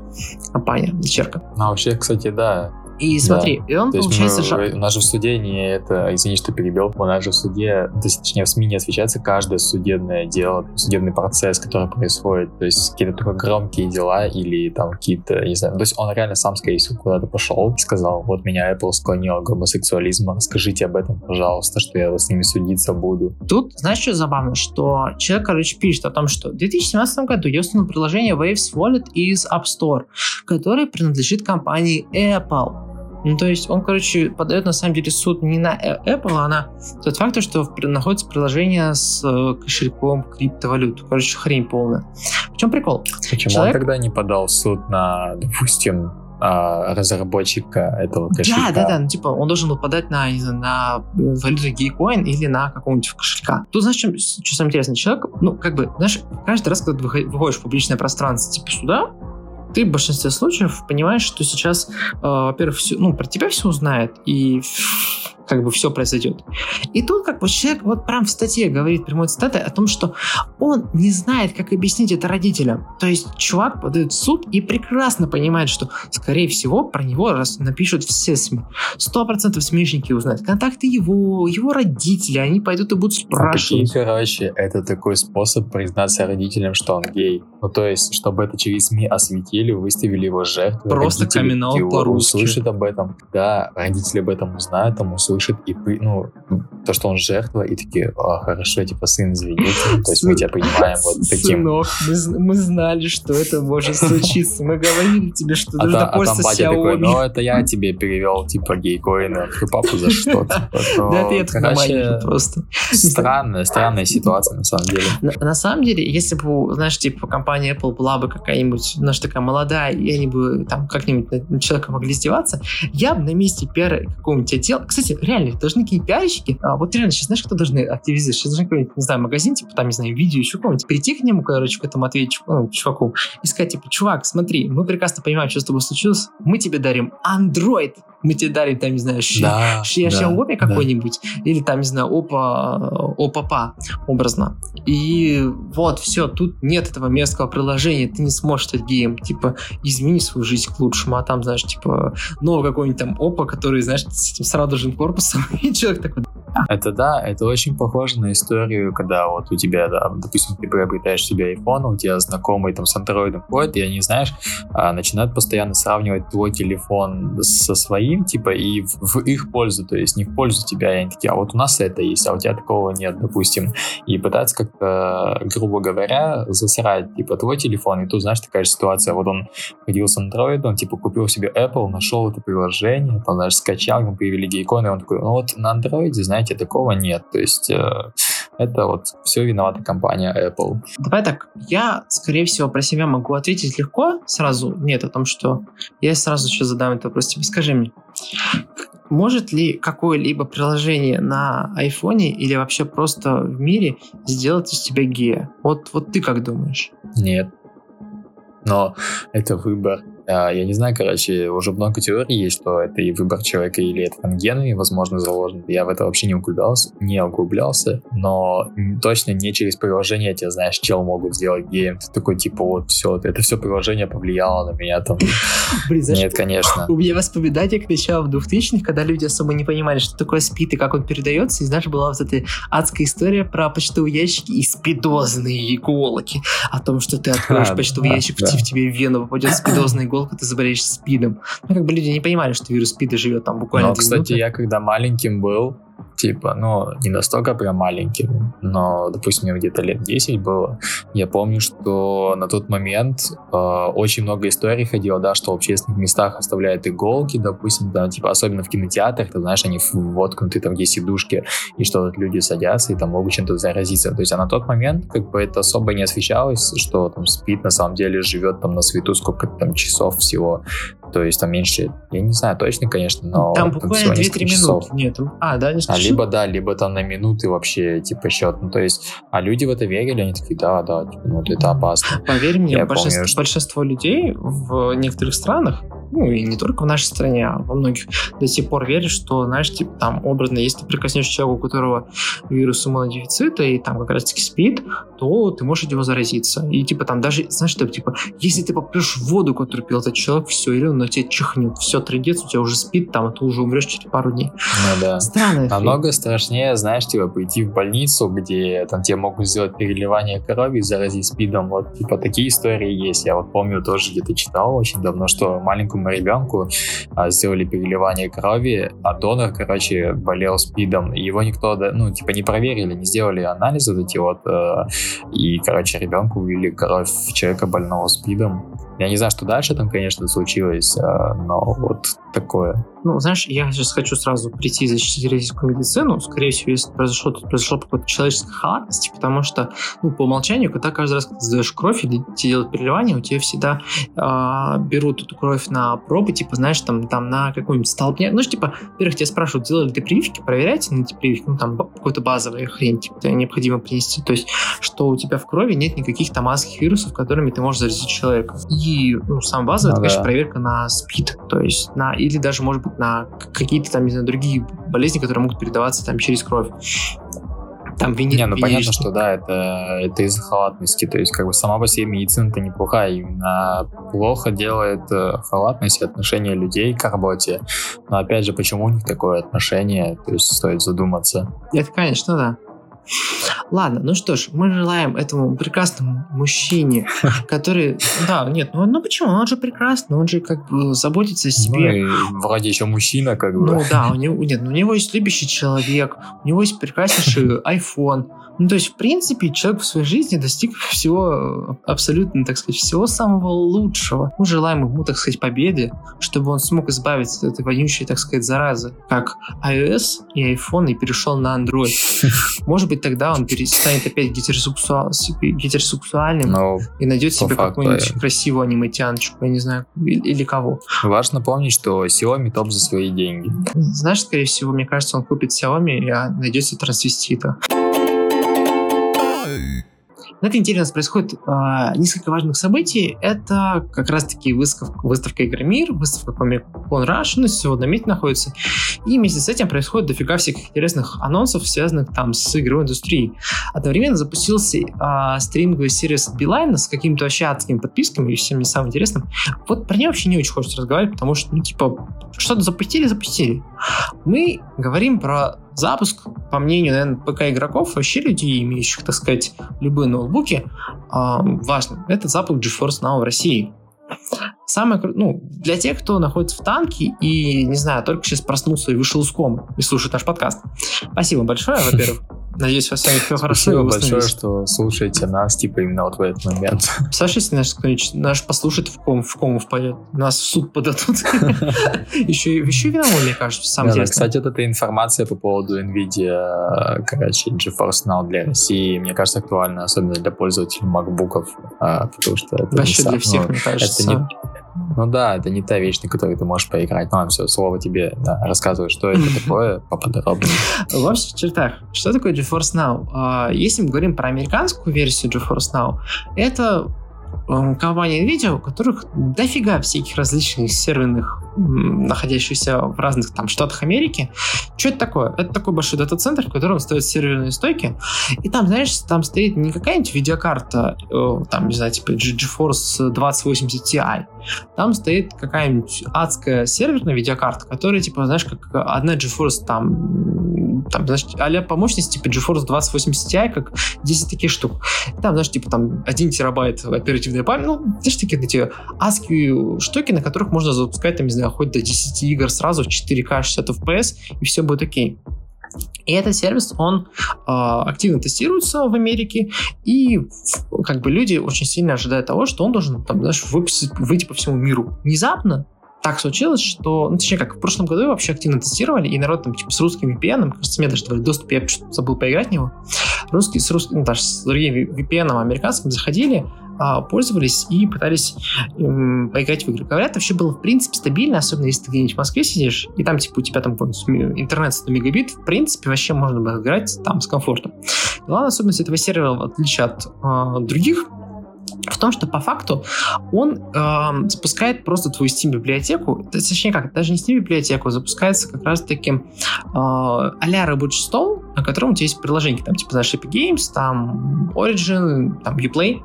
компания, дочерка. А вообще, кстати, да. И смотри, да. И он, то получается... У нас же в суде не это... Извини, что перебил. У нас же в суде, точнее, в СМИ не освещается каждое судебное дело, судебный процесс, который происходит. То есть какие-то только громкие дела или там какие-то, не знаю... То есть он реально сам, скорее всего, куда-то пошел и сказал, вот меня Apple склонила к гомосексуализму, расскажите об этом, пожалуйста, что я с ними судиться буду. Тут, знаешь, что забавно? Что человек, короче, пишет о том, что в 2017 году я установил приложение Waves Wallet из App Store, которое принадлежит компании Apple. Ну, то есть он, короче, подает, на самом деле, суд не на Apple, а на тот факт, что находится приложение с кошельком криптовалют. Короче, хрень полная. В чем прикол? Почему человек... он тогда не подал суд на, допустим, разработчика этого кошелька? Да, ну, типа, он должен был подать на валюту Gcoin или на какого-нибудь кошелька. Тут, знаешь, что самое интересное? Человек, ну, как бы, знаешь, каждый раз, когда ты выходишь в публичное пространство, типа, сюда... Ты в большинстве случаев понимаешь, что сейчас, во-первых, все, ну, про тебя все узнает, и как бы все произойдет. И тут как бы человек вот прям в статье говорит прямой цитатой о том, что он не знает, как объяснить это родителям. То есть чувак подает в суд и прекрасно понимает, что, скорее всего, про него напишут все СМИ. 100% СМИшники узнают контакты его родители, они пойдут и будут спрашивать. А такие, короче, это такой способ признаться родителям, что он гей. Ну, то есть, чтобы это через СМИ осветили, выставили его жертвой. Просто камин-аут по-русски. Услышат об этом. Да, родители об этом узнают, там услышат. И, ну, то, что он жертва, и такие, хорошо, типа, сын, извините, то есть мы тебя понимаем вот таким. Сынок, мы знали, что это может случиться, мы говорили тебе, что нужно пользоваться Xiaomi. А там батя такой, ну, это я тебе перевел, типа, гейкоина, и папу за что-то. Да, ты это нормально просто. Странная ситуация, на самом деле. На самом деле, если бы, знаешь, типа, компания Apple была бы какая-нибудь, знаешь, такая молодая, и они бы там как-нибудь на человека могли издеваться, я бы на месте первой какого-нибудь отдела, кстати, реально должны KPI-щики, вот реально сейчас, знаешь, кто должны активизировать? Сейчас должны какой-нибудь, не знаю, магазин, типа там, не знаю, видео, еще какого-нибудь, прийти к нему, короче, к этому ответчику, ну, чуваку, и сказать, типа, чувак, смотри, мы прекрасно понимаем, что с тобой случилось, мы тебе дарим Android, мы тебе дарим, там, не знаю, Xiaomi какой-нибудь, или там, не знаю, Oppo, образно. И вот, все, тут нет этого мерзкого приложения, ты не сможешь стать геем, типа, измени свою жизнь к лучшему, а там, знаешь, типа, новый какой-нибудь там Oppo, который, знаешь, с этим срадужным корпусом, и человек такой... Это да, это очень похоже на историю, когда вот у тебя, да, допустим, ты приобретаешь себе iPhone, у тебя знакомый там с Android ходит, и они, знаешь, начинают постоянно сравнивать твой телефон со своим, типа, и в их пользу, то есть не в пользу тебя, и они такие, а вот у нас это есть, а у тебя такого нет, допустим, и пытаются как-то, грубо говоря, засирать, типа, твой телефон, и тут, знаешь, такая же ситуация, вот он ходил с Android, он, типа, купил себе Apple, нашел это приложение, там, знаешь, скачал, ему появились гей-иконы, и он такой, ну вот на Android, знаешь, такого нет, то есть это вот все виновата компания Apple. Давай так, я, скорее всего, про себя могу ответить легко сразу, нет, о том, что я сразу еще задам этот вопрос, тебе скажи мне, может ли какое-либо приложение на айфоне или вообще просто в мире сделать из тебя гея? Вот ты как думаешь? Нет, но это выбор. Я не знаю, короче, уже много теорий есть, что это и выбор человека, или это там гены, возможно, заложен. Я в это вообще не углублялся, но точно не через приложение тебя, знаешь, чел могут сделать геем. Ты такой, типа, вот все, это все приложение повлияло на меня там. Блин, знаешь, нет, конечно. У меня воспоминания к началу 2000-х, когда люди особо не понимали, что такое СПИД и как он передается. И, знаешь, была вот эта адская история про почтовые ящики и спидозные иголки. О том, что ты откроешь почтовый ящик, в тебе в вену попадет спидозная иголка, ты заболеешь спидом. Ну, как бы люди не понимали, что вирус спида живет там буквально 2 минуты. Но, кстати, я когда маленьким был, типа, ну, не настолько прям маленьким, но, допустим, мне где-то лет 10 было, я помню, что на тот момент очень много историй ходило, да, что в общественных местах оставляют иголки, допустим, да, типа, особенно в кинотеатрах, ты знаешь, они воткнуты, там есть сидушки, и что вот люди садятся и там могут чем-то заразиться, то есть, а на тот момент, как бы, это особо не освещалось, что там СПИД на самом деле живет там на свету сколько-то там часов всего, то есть, там меньше, я не знаю точно, конечно, но... Там буквально 2-3 минуты, нет, либо да, либо там на минуты вообще, типа, счет, ну, то есть, а люди в это верили, они такие, да, типа, ну, это опасно. Поверь мне, большинство людей в некоторых странах, ну, и не только в нашей стране, а во многих, до сих пор верят, что, знаешь, типа, там, образно, если ты прикоснешься к человеку, у которого вирус иммунодефицита, и там как раз-таки СПИД, то ты можешь от него заразиться. И, типа, там даже, знаешь, там, типа, если ты попьешь воду, которую пил этот человек, все, или он на тебя чихнет, все, трындец, у тебя уже СПИД, там, и ты уже умрешь через пару дней. Ну, да. Странная фигня. Много страшнее, знаешь, типа, пойти в больницу, где там тебе могут сделать переливание крови и заразить СПИДом. Вот, типа, такие истории есть. Я вот помню, тоже где-то читал очень давно, что маленькому ребенку сделали переливание крови, а донор, короче, болел СПИДом. Его никто, ну, типа, не проверили, не сделали анализы вот эти вот. И, короче, ребенку ввели кровь человека, больного СПИДом. Я не знаю, что дальше там, конечно, случилось, но вот такое. Ну, знаешь, я сейчас хочу сразу прийти и защитить российскую медицину. Скорее всего, если произошло, то произошло по какой-то человеческой халатности, потому что, ну, по умолчанию, когда каждый раз, когда ты сдаешь кровь или тебе делают переливание, у тебя всегда берут эту кровь на пробы, типа, знаешь, там на какой-нибудь столбняк. Ну, типа, во-первых, тебя спрашивают, делали ли ты прививки, проверяйте на эти прививки, ну, там, какой-то базовая хрень, типа, необходимо принести. То есть, что у тебя в крови нет никаких там адских вирусов, которыми ты можешь заразить человека. И, ну, самая базовая, это, конечно, проверка на СПИД, то есть, на, или даже, может быть, на какие-то там, не знаю, другие болезни, которые могут передаваться там через кровь. Там понятно, что да, это из-за халатности, то есть, как бы, сама по себе медицина-то неплохая, именно плохо делает халатность и отношение людей к работе, но, опять же, почему у них такое отношение, то есть, стоит задуматься. Это, конечно, да. Ладно, ну что ж, мы желаем этому прекрасному мужчине, который... Да, нет, ну почему? Он же прекрасный, он же как бы заботится о себе. Ну, вроде еще мужчина как бы. Ну да, у него есть любящий человек, у него есть прекраснейший iPhone. Ну, то есть, в принципе, человек в своей жизни достиг всего, абсолютно, так сказать, всего самого лучшего. Мы желаем ему, так сказать, победы, чтобы он смог избавиться от этой вонючей, так сказать, заразы, как iOS и iPhone, и перешел на Android. Может быть, быть, тогда он перестанет опять гетеросексуальным и найдет себе какую-нибудь красивую аниметяночку, я не знаю, или кого. Важно помнить, что Xiaomi топ за свои деньги. Знаешь, скорее всего, мне кажется, он купит Xiaomi и найдется трансвестита. Но это интересно, происходит несколько важных событий. Это как раз-таки выставка Игромир, выставка Comic-Con Rush, ну, все в одном месте находится. И вместе с этим происходит дофига всяких интересных анонсов, связанных там с игровой индустрией. Одновременно запустился стриминговый сервис Билайна с какими-то вообще адскими подписками и всем не самым интересным. Вот про него вообще не очень хочется разговаривать, потому что, ну, типа, что-то запустили. Мы говорим про запуск, по мнению, наверное, ПК-игроков, вообще людей, имеющих, так сказать, любые ноутбуки, важно. Это запуск GeForce Now в России. Самое, ну, для тех, кто находится в танке и, не знаю, только сейчас проснулся и вышел из комы и слушает наш подкаст. Спасибо большое, во-первых. Надеюсь, у вас все хорошо. Спасибо большое, что слушаете нас, типа, именно вот в этот момент. Представляешь, если нас кто-нибудь послушает, в кому впадет, нас в суд подадут. Еще виноват, мне кажется, сам деле. Кстати, вот эта информация по поводу Nvidia, короче, GeForce Now для России, мне кажется, актуальна, особенно для пользователей MacBook'ов, потому что это вообще для всех, мне кажется. Ну да, это не та вещь, на которой ты можешь поиграть. Ну, все, слово тебе, да, рассказываю, что это такое поподробнее. В общих чертах, что такое GeForce Now? Если мы говорим про американскую версию GeForce Now, это компания Nvidia, у которых дофига всяких различных серверных, находящихся в разных там штатах Америки. Что это такое? Это такой большой дата-центр, в котором стоят серверные стойки, и там, знаешь, там стоит не какая-нибудь видеокарта, там, не знаю, типа GeForce 2080 Ti, там стоит какая-нибудь адская серверная видеокарта, которая, типа, знаешь, как одна GeForce там, знаешь, а-ля по мощности, типа, GeForce 2080 Ti, как 10 таких штук. Там, знаешь, типа, там 1 терабайт оперативной памяти, ну, знаешь, такие эти адские штуки, на которых можно запускать, там, не знаю, хоть до 10 игр сразу в 4К 60 FPS, и все будет окей. И этот сервис, он активно тестируется в Америке, и как бы люди очень сильно ожидают того, что он должен, там, знаешь, выйти по всему миру. Внезапно так случилось, что, ну, точнее, как в прошлом году его вообще активно тестировали, и народ там, типа, с русским VPN, кажется, мне даже дали доступ, я забыл поиграть в него, ну, даже с другим VPN американским заходили, пользовались и пытались поиграть в игры. Говорят, вообще было, в принципе, стабильно, особенно если ты где-нибудь в Москве сидишь, и там, типа, у тебя там интернет 100 мегабит, в принципе, вообще можно было играть там с комфортом. Главная особенность этого сервера, в отличие от других, в том, что по факту он запускает просто твою Steam-библиотеку, точнее как, даже не Steam-библиотеку, запускается как раз-таки а-ля рабочий стол, на котором у тебя есть приложения, там типа, знаешь, Epic Games, там Origin, там Uplay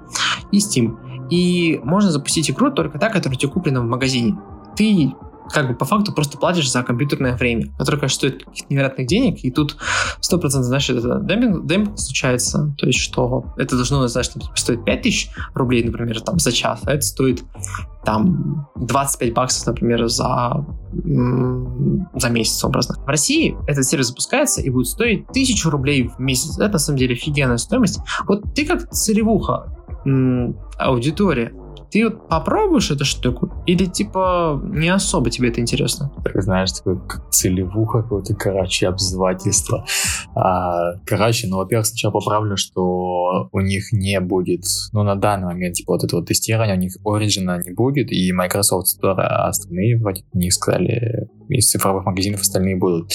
и Steam. И можно запустить игру только та, которая у тебя куплена в магазине. Ты как бы по факту просто платишь за компьютерное время, которое, конечно, стоит каких-то невероятных денег, и тут 100%, знаешь, это демпинг случается, то есть что это должно, знаешь, стоить 5000 рублей, например, там, за час, а это стоит там 25 баксов, например, за месяц, образно. В России этот сервис запускается и будет стоить 1000 рублей в месяц. Это, на самом деле, офигенная стоимость. Вот ты как целевуха, аудитория, ты вот попробуешь эту штуку? Или, типа, не особо тебе это интересно? Так, знаешь, такое как целевуха, какое-то, короче, обзывательство. Короче, ну, во-первых, сначала поправлю, что у них не будет, ну, на данный момент, типа, вот этого тестирования у них Origin не будет, и Microsoft Store, а остальные, вроде, у них сказали, из цифровых магазинов остальные будут.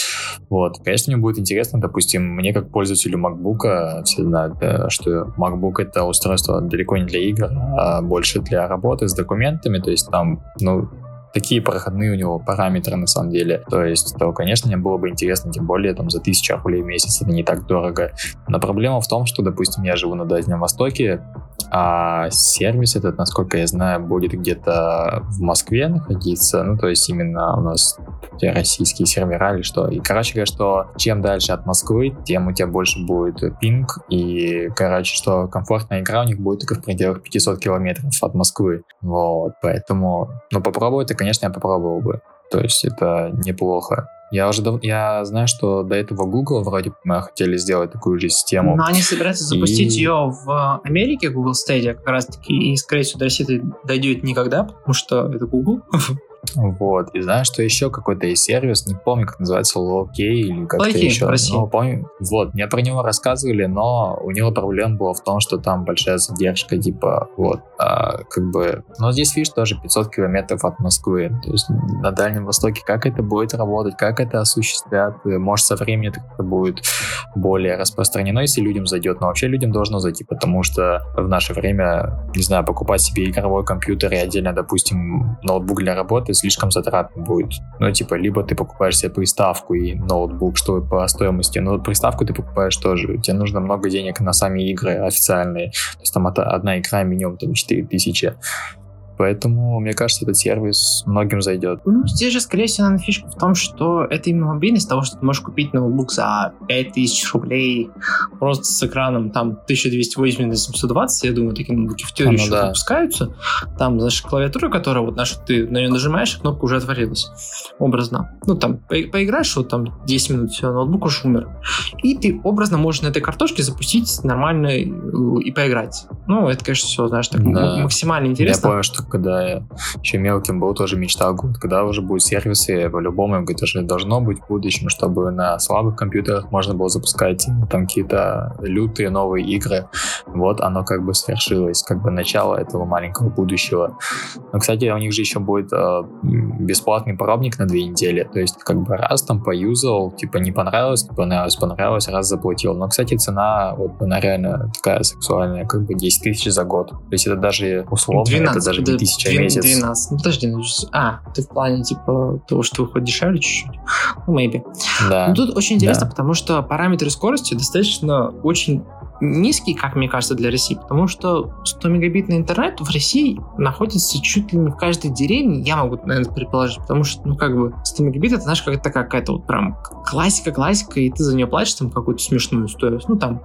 Вот. Конечно, мне будет интересно, допустим, мне как пользователю MacBook'а, все знают, что MacBook — это устройство далеко не для игр, а больше для работы с документами, то есть там, ну, такие проходные у него параметры, на самом деле. То есть, то, конечно, мне было бы интересно, тем более, там, за 1000 рублей в месяц это не так дорого. Но проблема в том, что, допустим, я живу на Дальнем Востоке, а сервис этот, насколько я знаю, будет где-то в Москве находиться. Ну, то есть, именно у нас российские сервера или что. И, короче говоря, что чем дальше от Москвы, тем у тебя больше будет пинг. И, короче, что комфортная игра у них будет только в пределах 500 километров от Москвы. Вот, поэтому, ну, попробуй это, конечно, я попробовал бы. То есть это неплохо. Я знаю, что до этого Google вроде бы хотели сделать такую же систему. Но они собираются запустить ее в Америке, Google Stadia, как раз таки, и, скорее всего, до России это дойдет никогда, потому что это Google. Вот. И знаю, что еще какой-то есть сервис, не помню, как называется, Локей или как-то еще. Ну, помню. Вот, мне про него рассказывали, но у него проблема была в том, что там большая задержка, типа, вот, как бы... Но здесь, видишь, тоже 500 километров от Москвы. То есть на Дальнем Востоке как это будет работать, как это осуществят, может, со временем это будет более распространено, если людям зайдет. Но вообще людям должно зайти, потому что в наше время, не знаю, покупать себе игровой компьютер и отдельно, допустим, ноутбук для работы слишком затратно будет. Ну, типа, либо ты покупаешь себе приставку и ноутбук, что по стоимости. Но приставку ты покупаешь тоже. Тебе нужно много денег на сами игры официальные. То есть там одна игра минимум там 4000. Поэтому, мне кажется, этот сервис многим зайдет. Ну, здесь же, скорее всего, наверное, фишка в том, что это именно мобильность того, что ты можешь купить ноутбук за 5000 рублей просто с экраном там 1280 на 720, я думаю, такие ноутбуки в теории еще да. Выпускаются. Там, знаешь, клавиатура, которая вот наша, ты на нее нажимаешь, и кнопка уже отворилась. Образно. Ну, там, поиграешь, вот там 10 минут, все, ноутбук уж умер. И ты образно можешь на этой картошке запустить нормально и поиграть. Ну, это, конечно, все, знаешь, так да. Максимально интересно. Я понял, что когда я еще мелким был, тоже мечтал, когда уже будут сервисы, по-любому, это же должно быть в будущем, чтобы на слабых компьютерах можно было запускать там какие-то лютые новые игры. Вот оно как бы свершилось, как бы начало этого маленького будущего. Но, кстати, у них же еще будет бесплатный пробник на 2 недели, то есть как бы раз там поюзал, типа не понравилось, понравилось, раз заплатил. Но, кстати, цена, вот она реально такая сексуальная, как бы 10 тысяч за год. То есть это даже условно, 12, это даже не 1000 в месяц. 12, ну подожди, ты в плане типа того, что выходит дешевле чуть-чуть? Ну, maybe. Да. Но тут очень интересно, да. Потому что параметры скорости достаточно очень низкий, как мне кажется, для России, потому что 100-мегабитный интернет в России находится чуть ли не в каждой деревне, я могу, наверное, предположить, потому что, ну, как бы, 100 мегабит, это, знаешь, как-то какая-то вот прям классика, и ты за нее платишь там какую-то смешную стоимость, ну, там,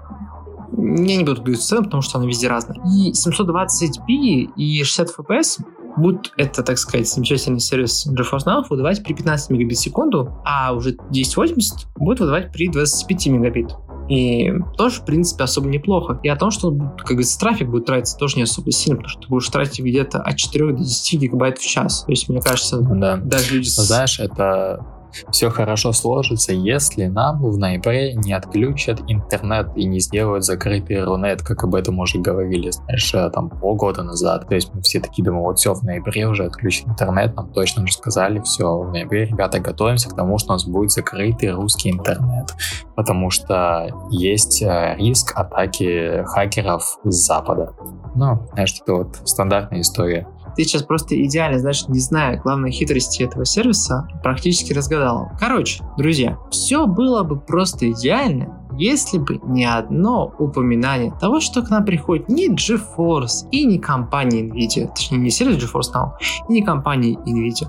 я не буду говорить цену, потому что она везде разная. И 720p и 60 fps будут, это, так сказать, замечательный сервис GeForce Now выдавать при 15 мегабит в секунду, а уже 1080 будет выдавать при 25 мегабит. И тоже, в принципе, особо неплохо. И о том, что, как говорится, трафик будет тратиться тоже не особо сильно, потому что ты будешь тратить где-то от 4 до 10 гигабайт в час. То есть, мне кажется, да. Даже люди... Знаешь, это... Все хорошо сложится, если нам в ноябре не отключат интернет и не сделают закрытый рунет, как об этом уже говорили, знаешь, там полгода назад. То есть мы все такие думали, вот все, в ноябре уже отключат интернет, нам точно уже сказали, все, в ноябре, ребята, готовимся к тому, что у нас будет закрытый русский интернет, потому что есть риск атаки хакеров с запада. Ну, знаешь, это вот стандартная история. Ты сейчас просто идеально, знаешь, не зная главной хитрости этого сервиса, практически разгадал. Короче, друзья, все было бы просто идеально, если бы не одно упоминание того, что к нам приходит не GeForce и не компания Nvidia, точнее не сервис GeForce Now, и не компания Nvidia.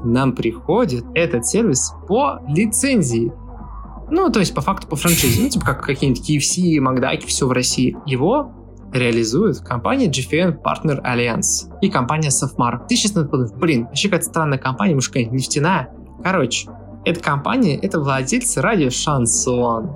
К нам приходит этот сервис по лицензии. Ну, то есть по факту по франшизе, ну, типа как какие-нибудь KFC, Макдаки, все в России. Его реализует компания GFN Partner Alliance и компания Softmark. Ты сейчас подумаешь, блин, вообще какая-то странная компания, может, какая-нибудь нефтяная. Короче, эта компания, это владельцы радио Шансон.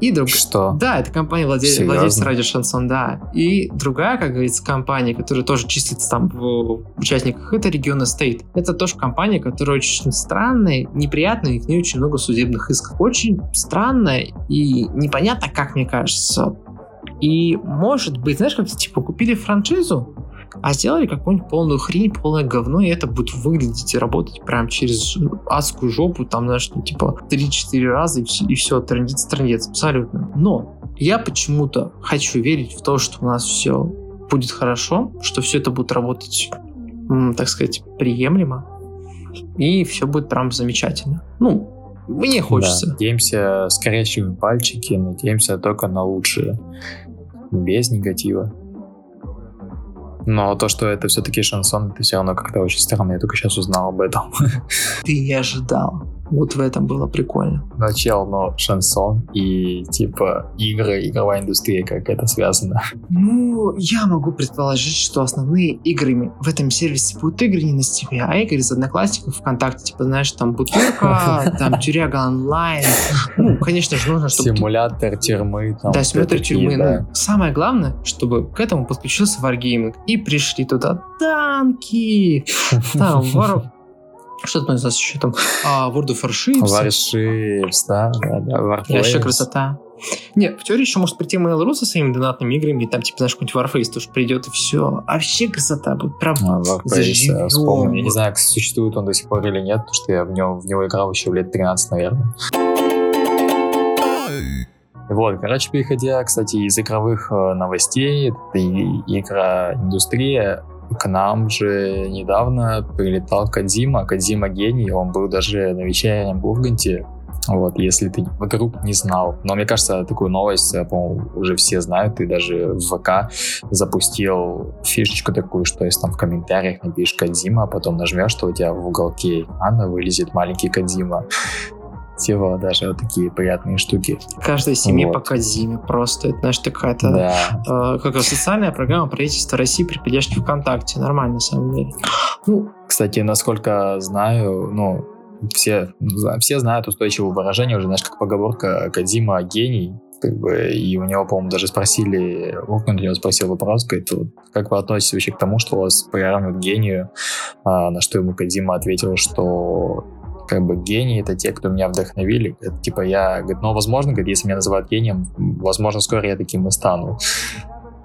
И друг... Что? Да, это компания владельцы радио Шансон, да. И другая, как говорится, компания, которая тоже числится там в участниках, это Region Estate. Это тоже компания, которая очень странная, неприятная, и к ней очень много судебных исков. Очень странная и непонятно, как мне кажется. И, может быть, знаешь, как-то, типа, купили франшизу, а сделали какую-нибудь полную хрень, полное говно, и это будет выглядеть и работать прям через адскую жопу, там, знаешь, ну, типа, 3-4 раза, и все, трындец, абсолютно. Но я почему-то хочу верить в то, что у нас все будет хорошо, что все это будет работать, так сказать, приемлемо, и все будет прям замечательно. Ну, мне хочется. Да, надеемся, скрещиваем пальчики, надеемся только на лучшее. Без негатива. Но то, что это все-таки шансон, это все равно как-то очень странно. Я только сейчас узнал об этом. Ты не ожидал. Вот в этом было прикольно. Но чел, но шансон и типа игры, игровая индустрия, как это связано? Ну, я могу предположить, что основные игры в этом сервисе будут игры не на Steam, а игры из Одноклассников, ВКонтакте. Типа, знаешь, там Бутырка, там Тюряга онлайн. Ну, конечно же, нужно, чтобы... Симулятор тюрьмы. Да, симулятор тюрьмы. Самое главное, чтобы к этому подключился WarGaming. И пришли туда танки, там воров. Что там у нас еще там? World of Warships. Warships, да. Warface. Вообще красота. Не, в теории еще может прийти Мелрус со своими донатными играми, и там, типа, знаешь, какой-нибудь Warface тоже придет, и все. Вообще красота будет, правда. Warface, вспомнил. Я не знаю, существует он до сих пор или нет, потому что я в него играл еще в лет 13, наверное. Вот, короче, переходя, кстати, из игровых новостей, игра индустрия, к нам же недавно прилетал Кодзима гений, он был даже на вечернем Урганте, вот, если ты вдруг не знал. Но мне кажется, такую новость, по-моему, уже все знают, и даже в ВК запустил фишечку такую, что если там в комментариях напишешь Кодзима, а потом нажмешь, что у тебя в уголке экрана вылезет маленький Кодзима. Всего даже вот такие приятные штуки. Каждая семья вот. По Кодзиме просто. Это, знаешь, такая-то да. Как социальная программа правительства России при поддержке ВКонтакте. Нормально, на самом деле. Ну, кстати, насколько знаю, ну, все знают устойчивое выражение, уже, знаешь, как поговорка «Кодзима гений». Как бы, и у него, по-моему, даже спросили, Ургант у него спросил вопрос, говорит, вот, как вы относитесь вообще к тому, что вас приравнивают к гению? На что ему Кодзима ответил, что... как бы гении — это те, кто меня вдохновили. Это, типа, я, говорит, ну, возможно, говорит, если меня называют гением, возможно, скоро я таким и стану.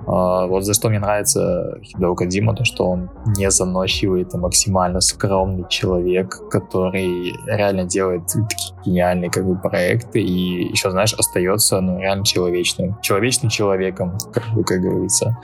Вот за что мне нравится Хидео Кодзима, то, что он незаносчивый, это максимально скромный человек, который реально делает такие гениальные, как бы, проекты и еще, знаешь, остается, ну, реально человечным. Человечным человеком, как говорится.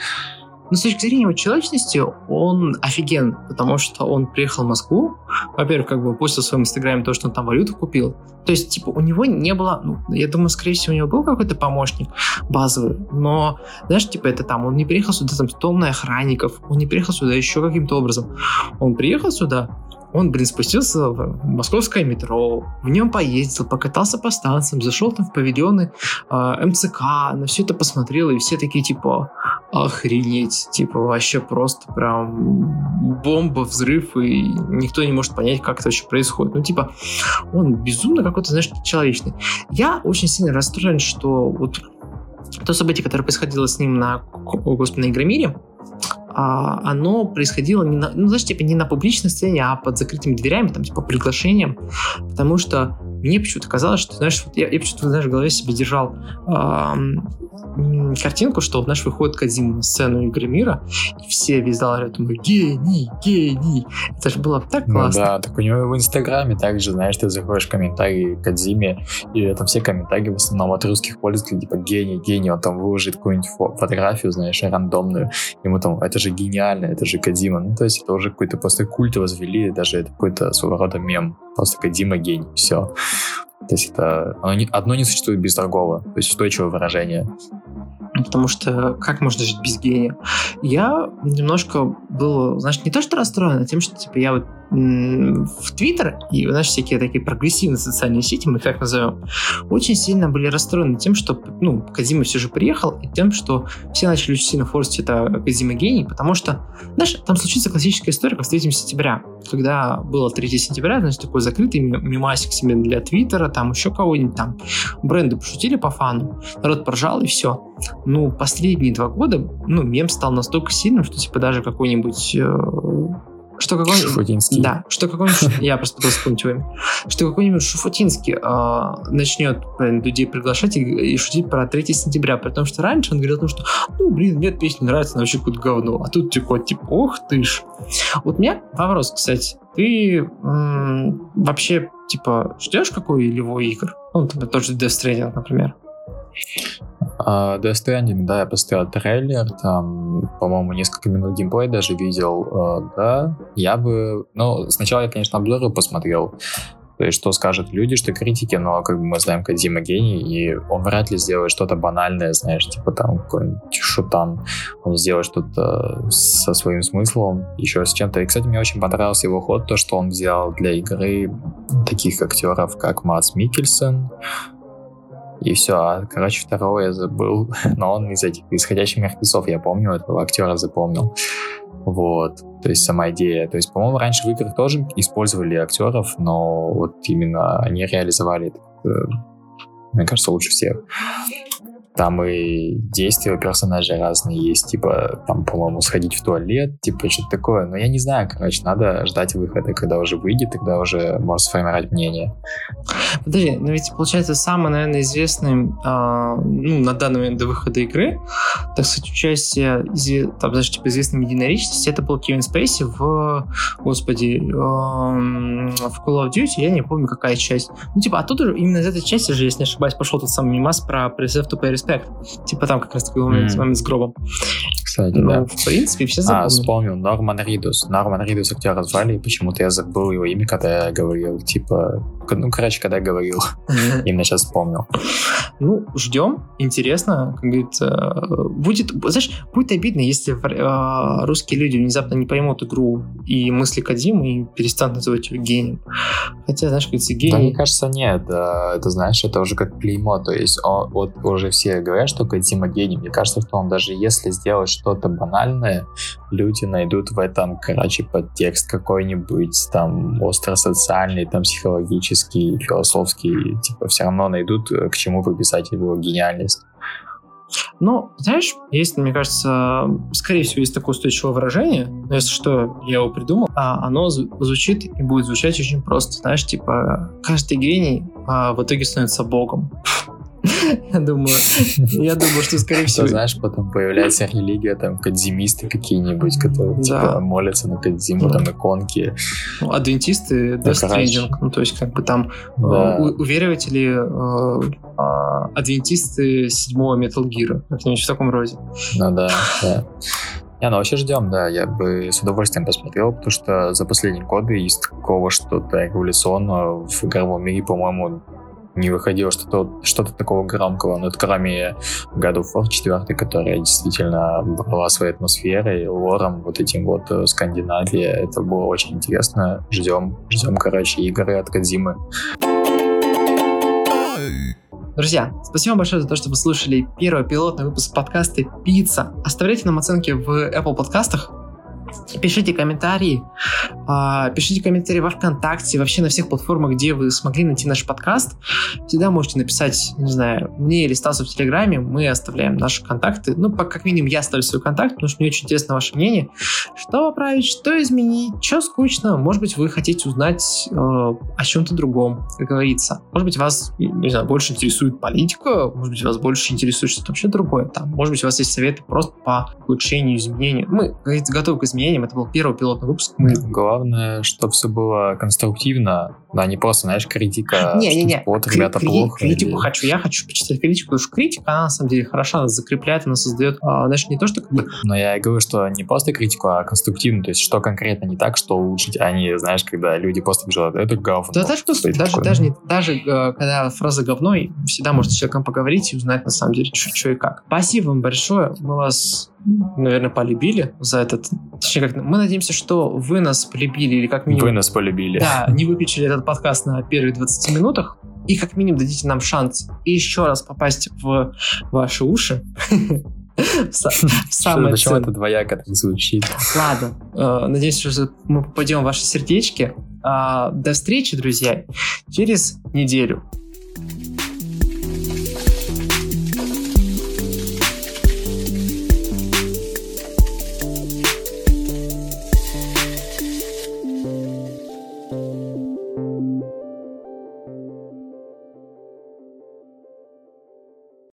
Но с точки зрения его человечности он офиген, потому что он приехал в Москву, во-первых, как бы постил в своем инстаграме то, что он там валюту купил. То есть, типа, у него не было, ну, я думаю, скорее всего, у него был какой-то помощник базовый, но, знаешь, типа, это там, он не приехал сюда там с томной охранников, он не приехал сюда еще каким-то образом. Он приехал сюда, он, блин, спустился в московское метро, в нем поездил, покатался по станциям, зашел там в павильоны МЦК, на все это посмотрел, и все такие, типа, охренеть, типа, вообще просто прям бомба, взрыв, и никто не может понять, как это вообще происходит. Ну, типа, он безумно какой-то, знаешь, человечный. Я очень сильно расстроен, что вот то событие, которое происходило с ним на Игромире, оно происходило не на, ну, знаешь, типа, не на публичной сцене, а под закрытыми дверями, там, типа, приглашением, потому что мне почему-то казалось, что, знаешь, вот я почему-то, знаешь, в голове себе держал картинку, что, знаешь, выходит Кодзима на сцену Игры Мира, и все вязали, я думаю, гений, это же было так классно. Ну да, так у него в Инстаграме также, знаешь, ты заходишь в комментарии к Кодзиме, и там все комментарии в основном от русских пользователей, типа, гений, он там выложит какую-нибудь фотографию, знаешь, рандомную, ему там, это же гениально, это же Кодзима, ну, то есть это уже какой-то просто культ возвели, даже это какой-то своего рода мем, просто Кодзима гений, все. То есть это одно не существует без другого, то есть устойчивое выражение. Потому что как можно жить без гения? Я немножко был, знаешь, не то что расстроен, а тем, что, типа, я вот в Твиттер и, знаешь, всякие такие прогрессивные социальные сети, мы их так назовем, очень сильно были расстроены тем, что, ну, Кодзима все же приехал, и тем, что все начали очень сильно форсить это Кодзима гений, потому что, знаешь, там случится классическая история, как с 3 сентября, когда было 3 сентября, значит, такой закрытый мемасик себе для Твиттера, там еще кого-нибудь, там бренды пошутили по фану, народ поржал, и все. Ну, последние 2 года, ну, мем стал настолько сильным, что, типа, даже какой-нибудь... Шуфутинский. Да, что какой-нибудь... Я просто пытался вспомнить его имя. Что какой-нибудь Шуфутинский начнет людей приглашать и шутить про 3 сентября, потому что раньше он говорил о том, что, ну, блин, мне эта песня нравится, она вообще какое-то говно. А тут, типа, ох ты ж. Вот у меня вопрос, кстати. Ты вообще, типа, ждешь какой-либо игр? Ну, там, тот же Death Stranding, например. Death Stranding, да, я поставил трейлер, там, по-моему, несколько минут геймплей даже видел, да, я бы, ну, сначала я, конечно, обзоры посмотрел, То есть, что скажут люди, что критики, но как бы мы знаем, Кодзима гений, и он вряд ли сделает что-то банальное, знаешь, типа там какой-нибудь шутан. Он сделает что-то со своим смыслом, еще с чем-то. И, кстати, мне очень понравился его ход, то, что он взял для игры таких актеров, как Мац Микельсон, и все. А, короче, второго я забыл, но он из этих «Исходящих мертвецов», я помню, этого актера запомнил. Вот, то есть сама идея. То есть, по-моему, раньше в играх тоже использовали актеров, но вот именно они реализовали, мне кажется, лучше всех. Там и действия персонажей разные есть, типа, там, по-моему, сходить в туалет, типа, что-то такое. Но я не знаю, короче, надо ждать выхода, когда уже выйдет, тогда уже можно сформировать мнение. Подожди, но ведь, получается, самый, наверное, известный, на данный момент до выхода игры, так сказать, участие, там, даже, типа, известной единоличности, это был Кевин Спейси в Call of Duty, я не помню, какая часть. Ну, типа, оттуда, именно из этой части же, если не ошибаюсь, пошел тот самый мемас про Preserve to Pay Респект. Типа там как раз такой момент с гробом. Кстати, ну, да. В принципе, все запомнили. А, вспомнил. Норман Ридус актера звали, и почему-то я забыл его имя, когда я говорил, типа... Именно сейчас вспомнил. Ну, ждем. Интересно. Как говорится, будет обидно, если русские люди внезапно не поймут игру и мысли Кодзимы и перестанут называть его гением. Хотя, знаешь, как говорится, гений... Да, мне кажется, нет. Это, знаешь, это уже как клеймо. То есть, вот уже все говорят, что Кодзима гений. Мне кажется, что он даже если сделать что-то банальное, люди найдут в этом, короче, подтекст какой-нибудь там остросоциальный, там психологический, философский, типа, все равно найдут, к чему приписать его гениальность. Ну, знаешь, есть, мне кажется, скорее всего, есть такое устойчивое выражение, но если что, я его придумал, а оно звучит и будет звучать очень просто, знаешь, типа, каждый гений в итоге становится богом. Я думаю, что, скорее всего... Знаешь, потом появляется религия, там, кодзимисты какие-нибудь, которые, типа, молятся на Кодзиму, там, иконки. Адвентисты, Death Stranding, ну, то есть, как бы, там, уверователи, адвентисты 7-го Metal Gear, что-нибудь в таком роде. Ну, да. Не, ну вообще ждем, да, я бы с удовольствием посмотрел, потому что за последние годы из такого что-то революционного в игровом мире, по-моему, не выходило что-то такого громкого, но это кроме God of War 4, которая действительно была своей атмосферой, лором, вот этим вот Скандинавия. Это было очень интересно. Ждем, короче, игры от Кодзимы. Друзья, спасибо большое за то, что вы слушали первый пилотный выпуск подкаста «Пицца». Оставляйте нам оценки в Apple подкастах. Пишите комментарии во ВКонтакте, вообще на всех платформах, где вы смогли найти наш подкаст. Всегда можете написать, не знаю, мне или Стасу в Телеграме, мы оставляем наши контакты. Ну, как минимум, я оставлю свой контакт, потому что мне очень интересно ваше мнение. Что поправить, что изменить, что скучно. Может быть, вы хотите узнать о чем-то другом, как говорится. Может быть, вас, не знаю, больше интересует политика, может быть, вас больше интересует что-то вообще другое. Там, может быть, у вас есть советы просто по улучшению, изменению. Мы, как говорится, готовы к изменению. Это был первый пилотный выпуск. Главное, чтобы все было конструктивно, а не просто, знаешь, критика. Не-не-не, вот, ребята, плохо. Критику или... я хочу почитать критику, потому что критика, она на самом деле хороша, нас закрепляет, она создает, знаешь, не то, что... Но я говорю, что не просто критику, а конструктивно, то есть что конкретно не так, что улучшить, а не, знаешь, когда люди просто бежат, это говно. Да, даже когда фраза говно, всегда можно с человеком поговорить и узнать, на самом деле, что и как. Спасибо вам большое, мы вас... наверное, полюбили за этот... Точнее, как... мы надеемся, что вы нас полюбили или как минимум... Вы нас полюбили. Да, не выключили этот подкаст на первых 20 минутах и как минимум дадите нам шанс еще раз попасть в ваши уши. Зачем это двояко так звучит? Ладно, надеюсь, что мы попадем в ваши сердечки. До встречи, друзья, через неделю.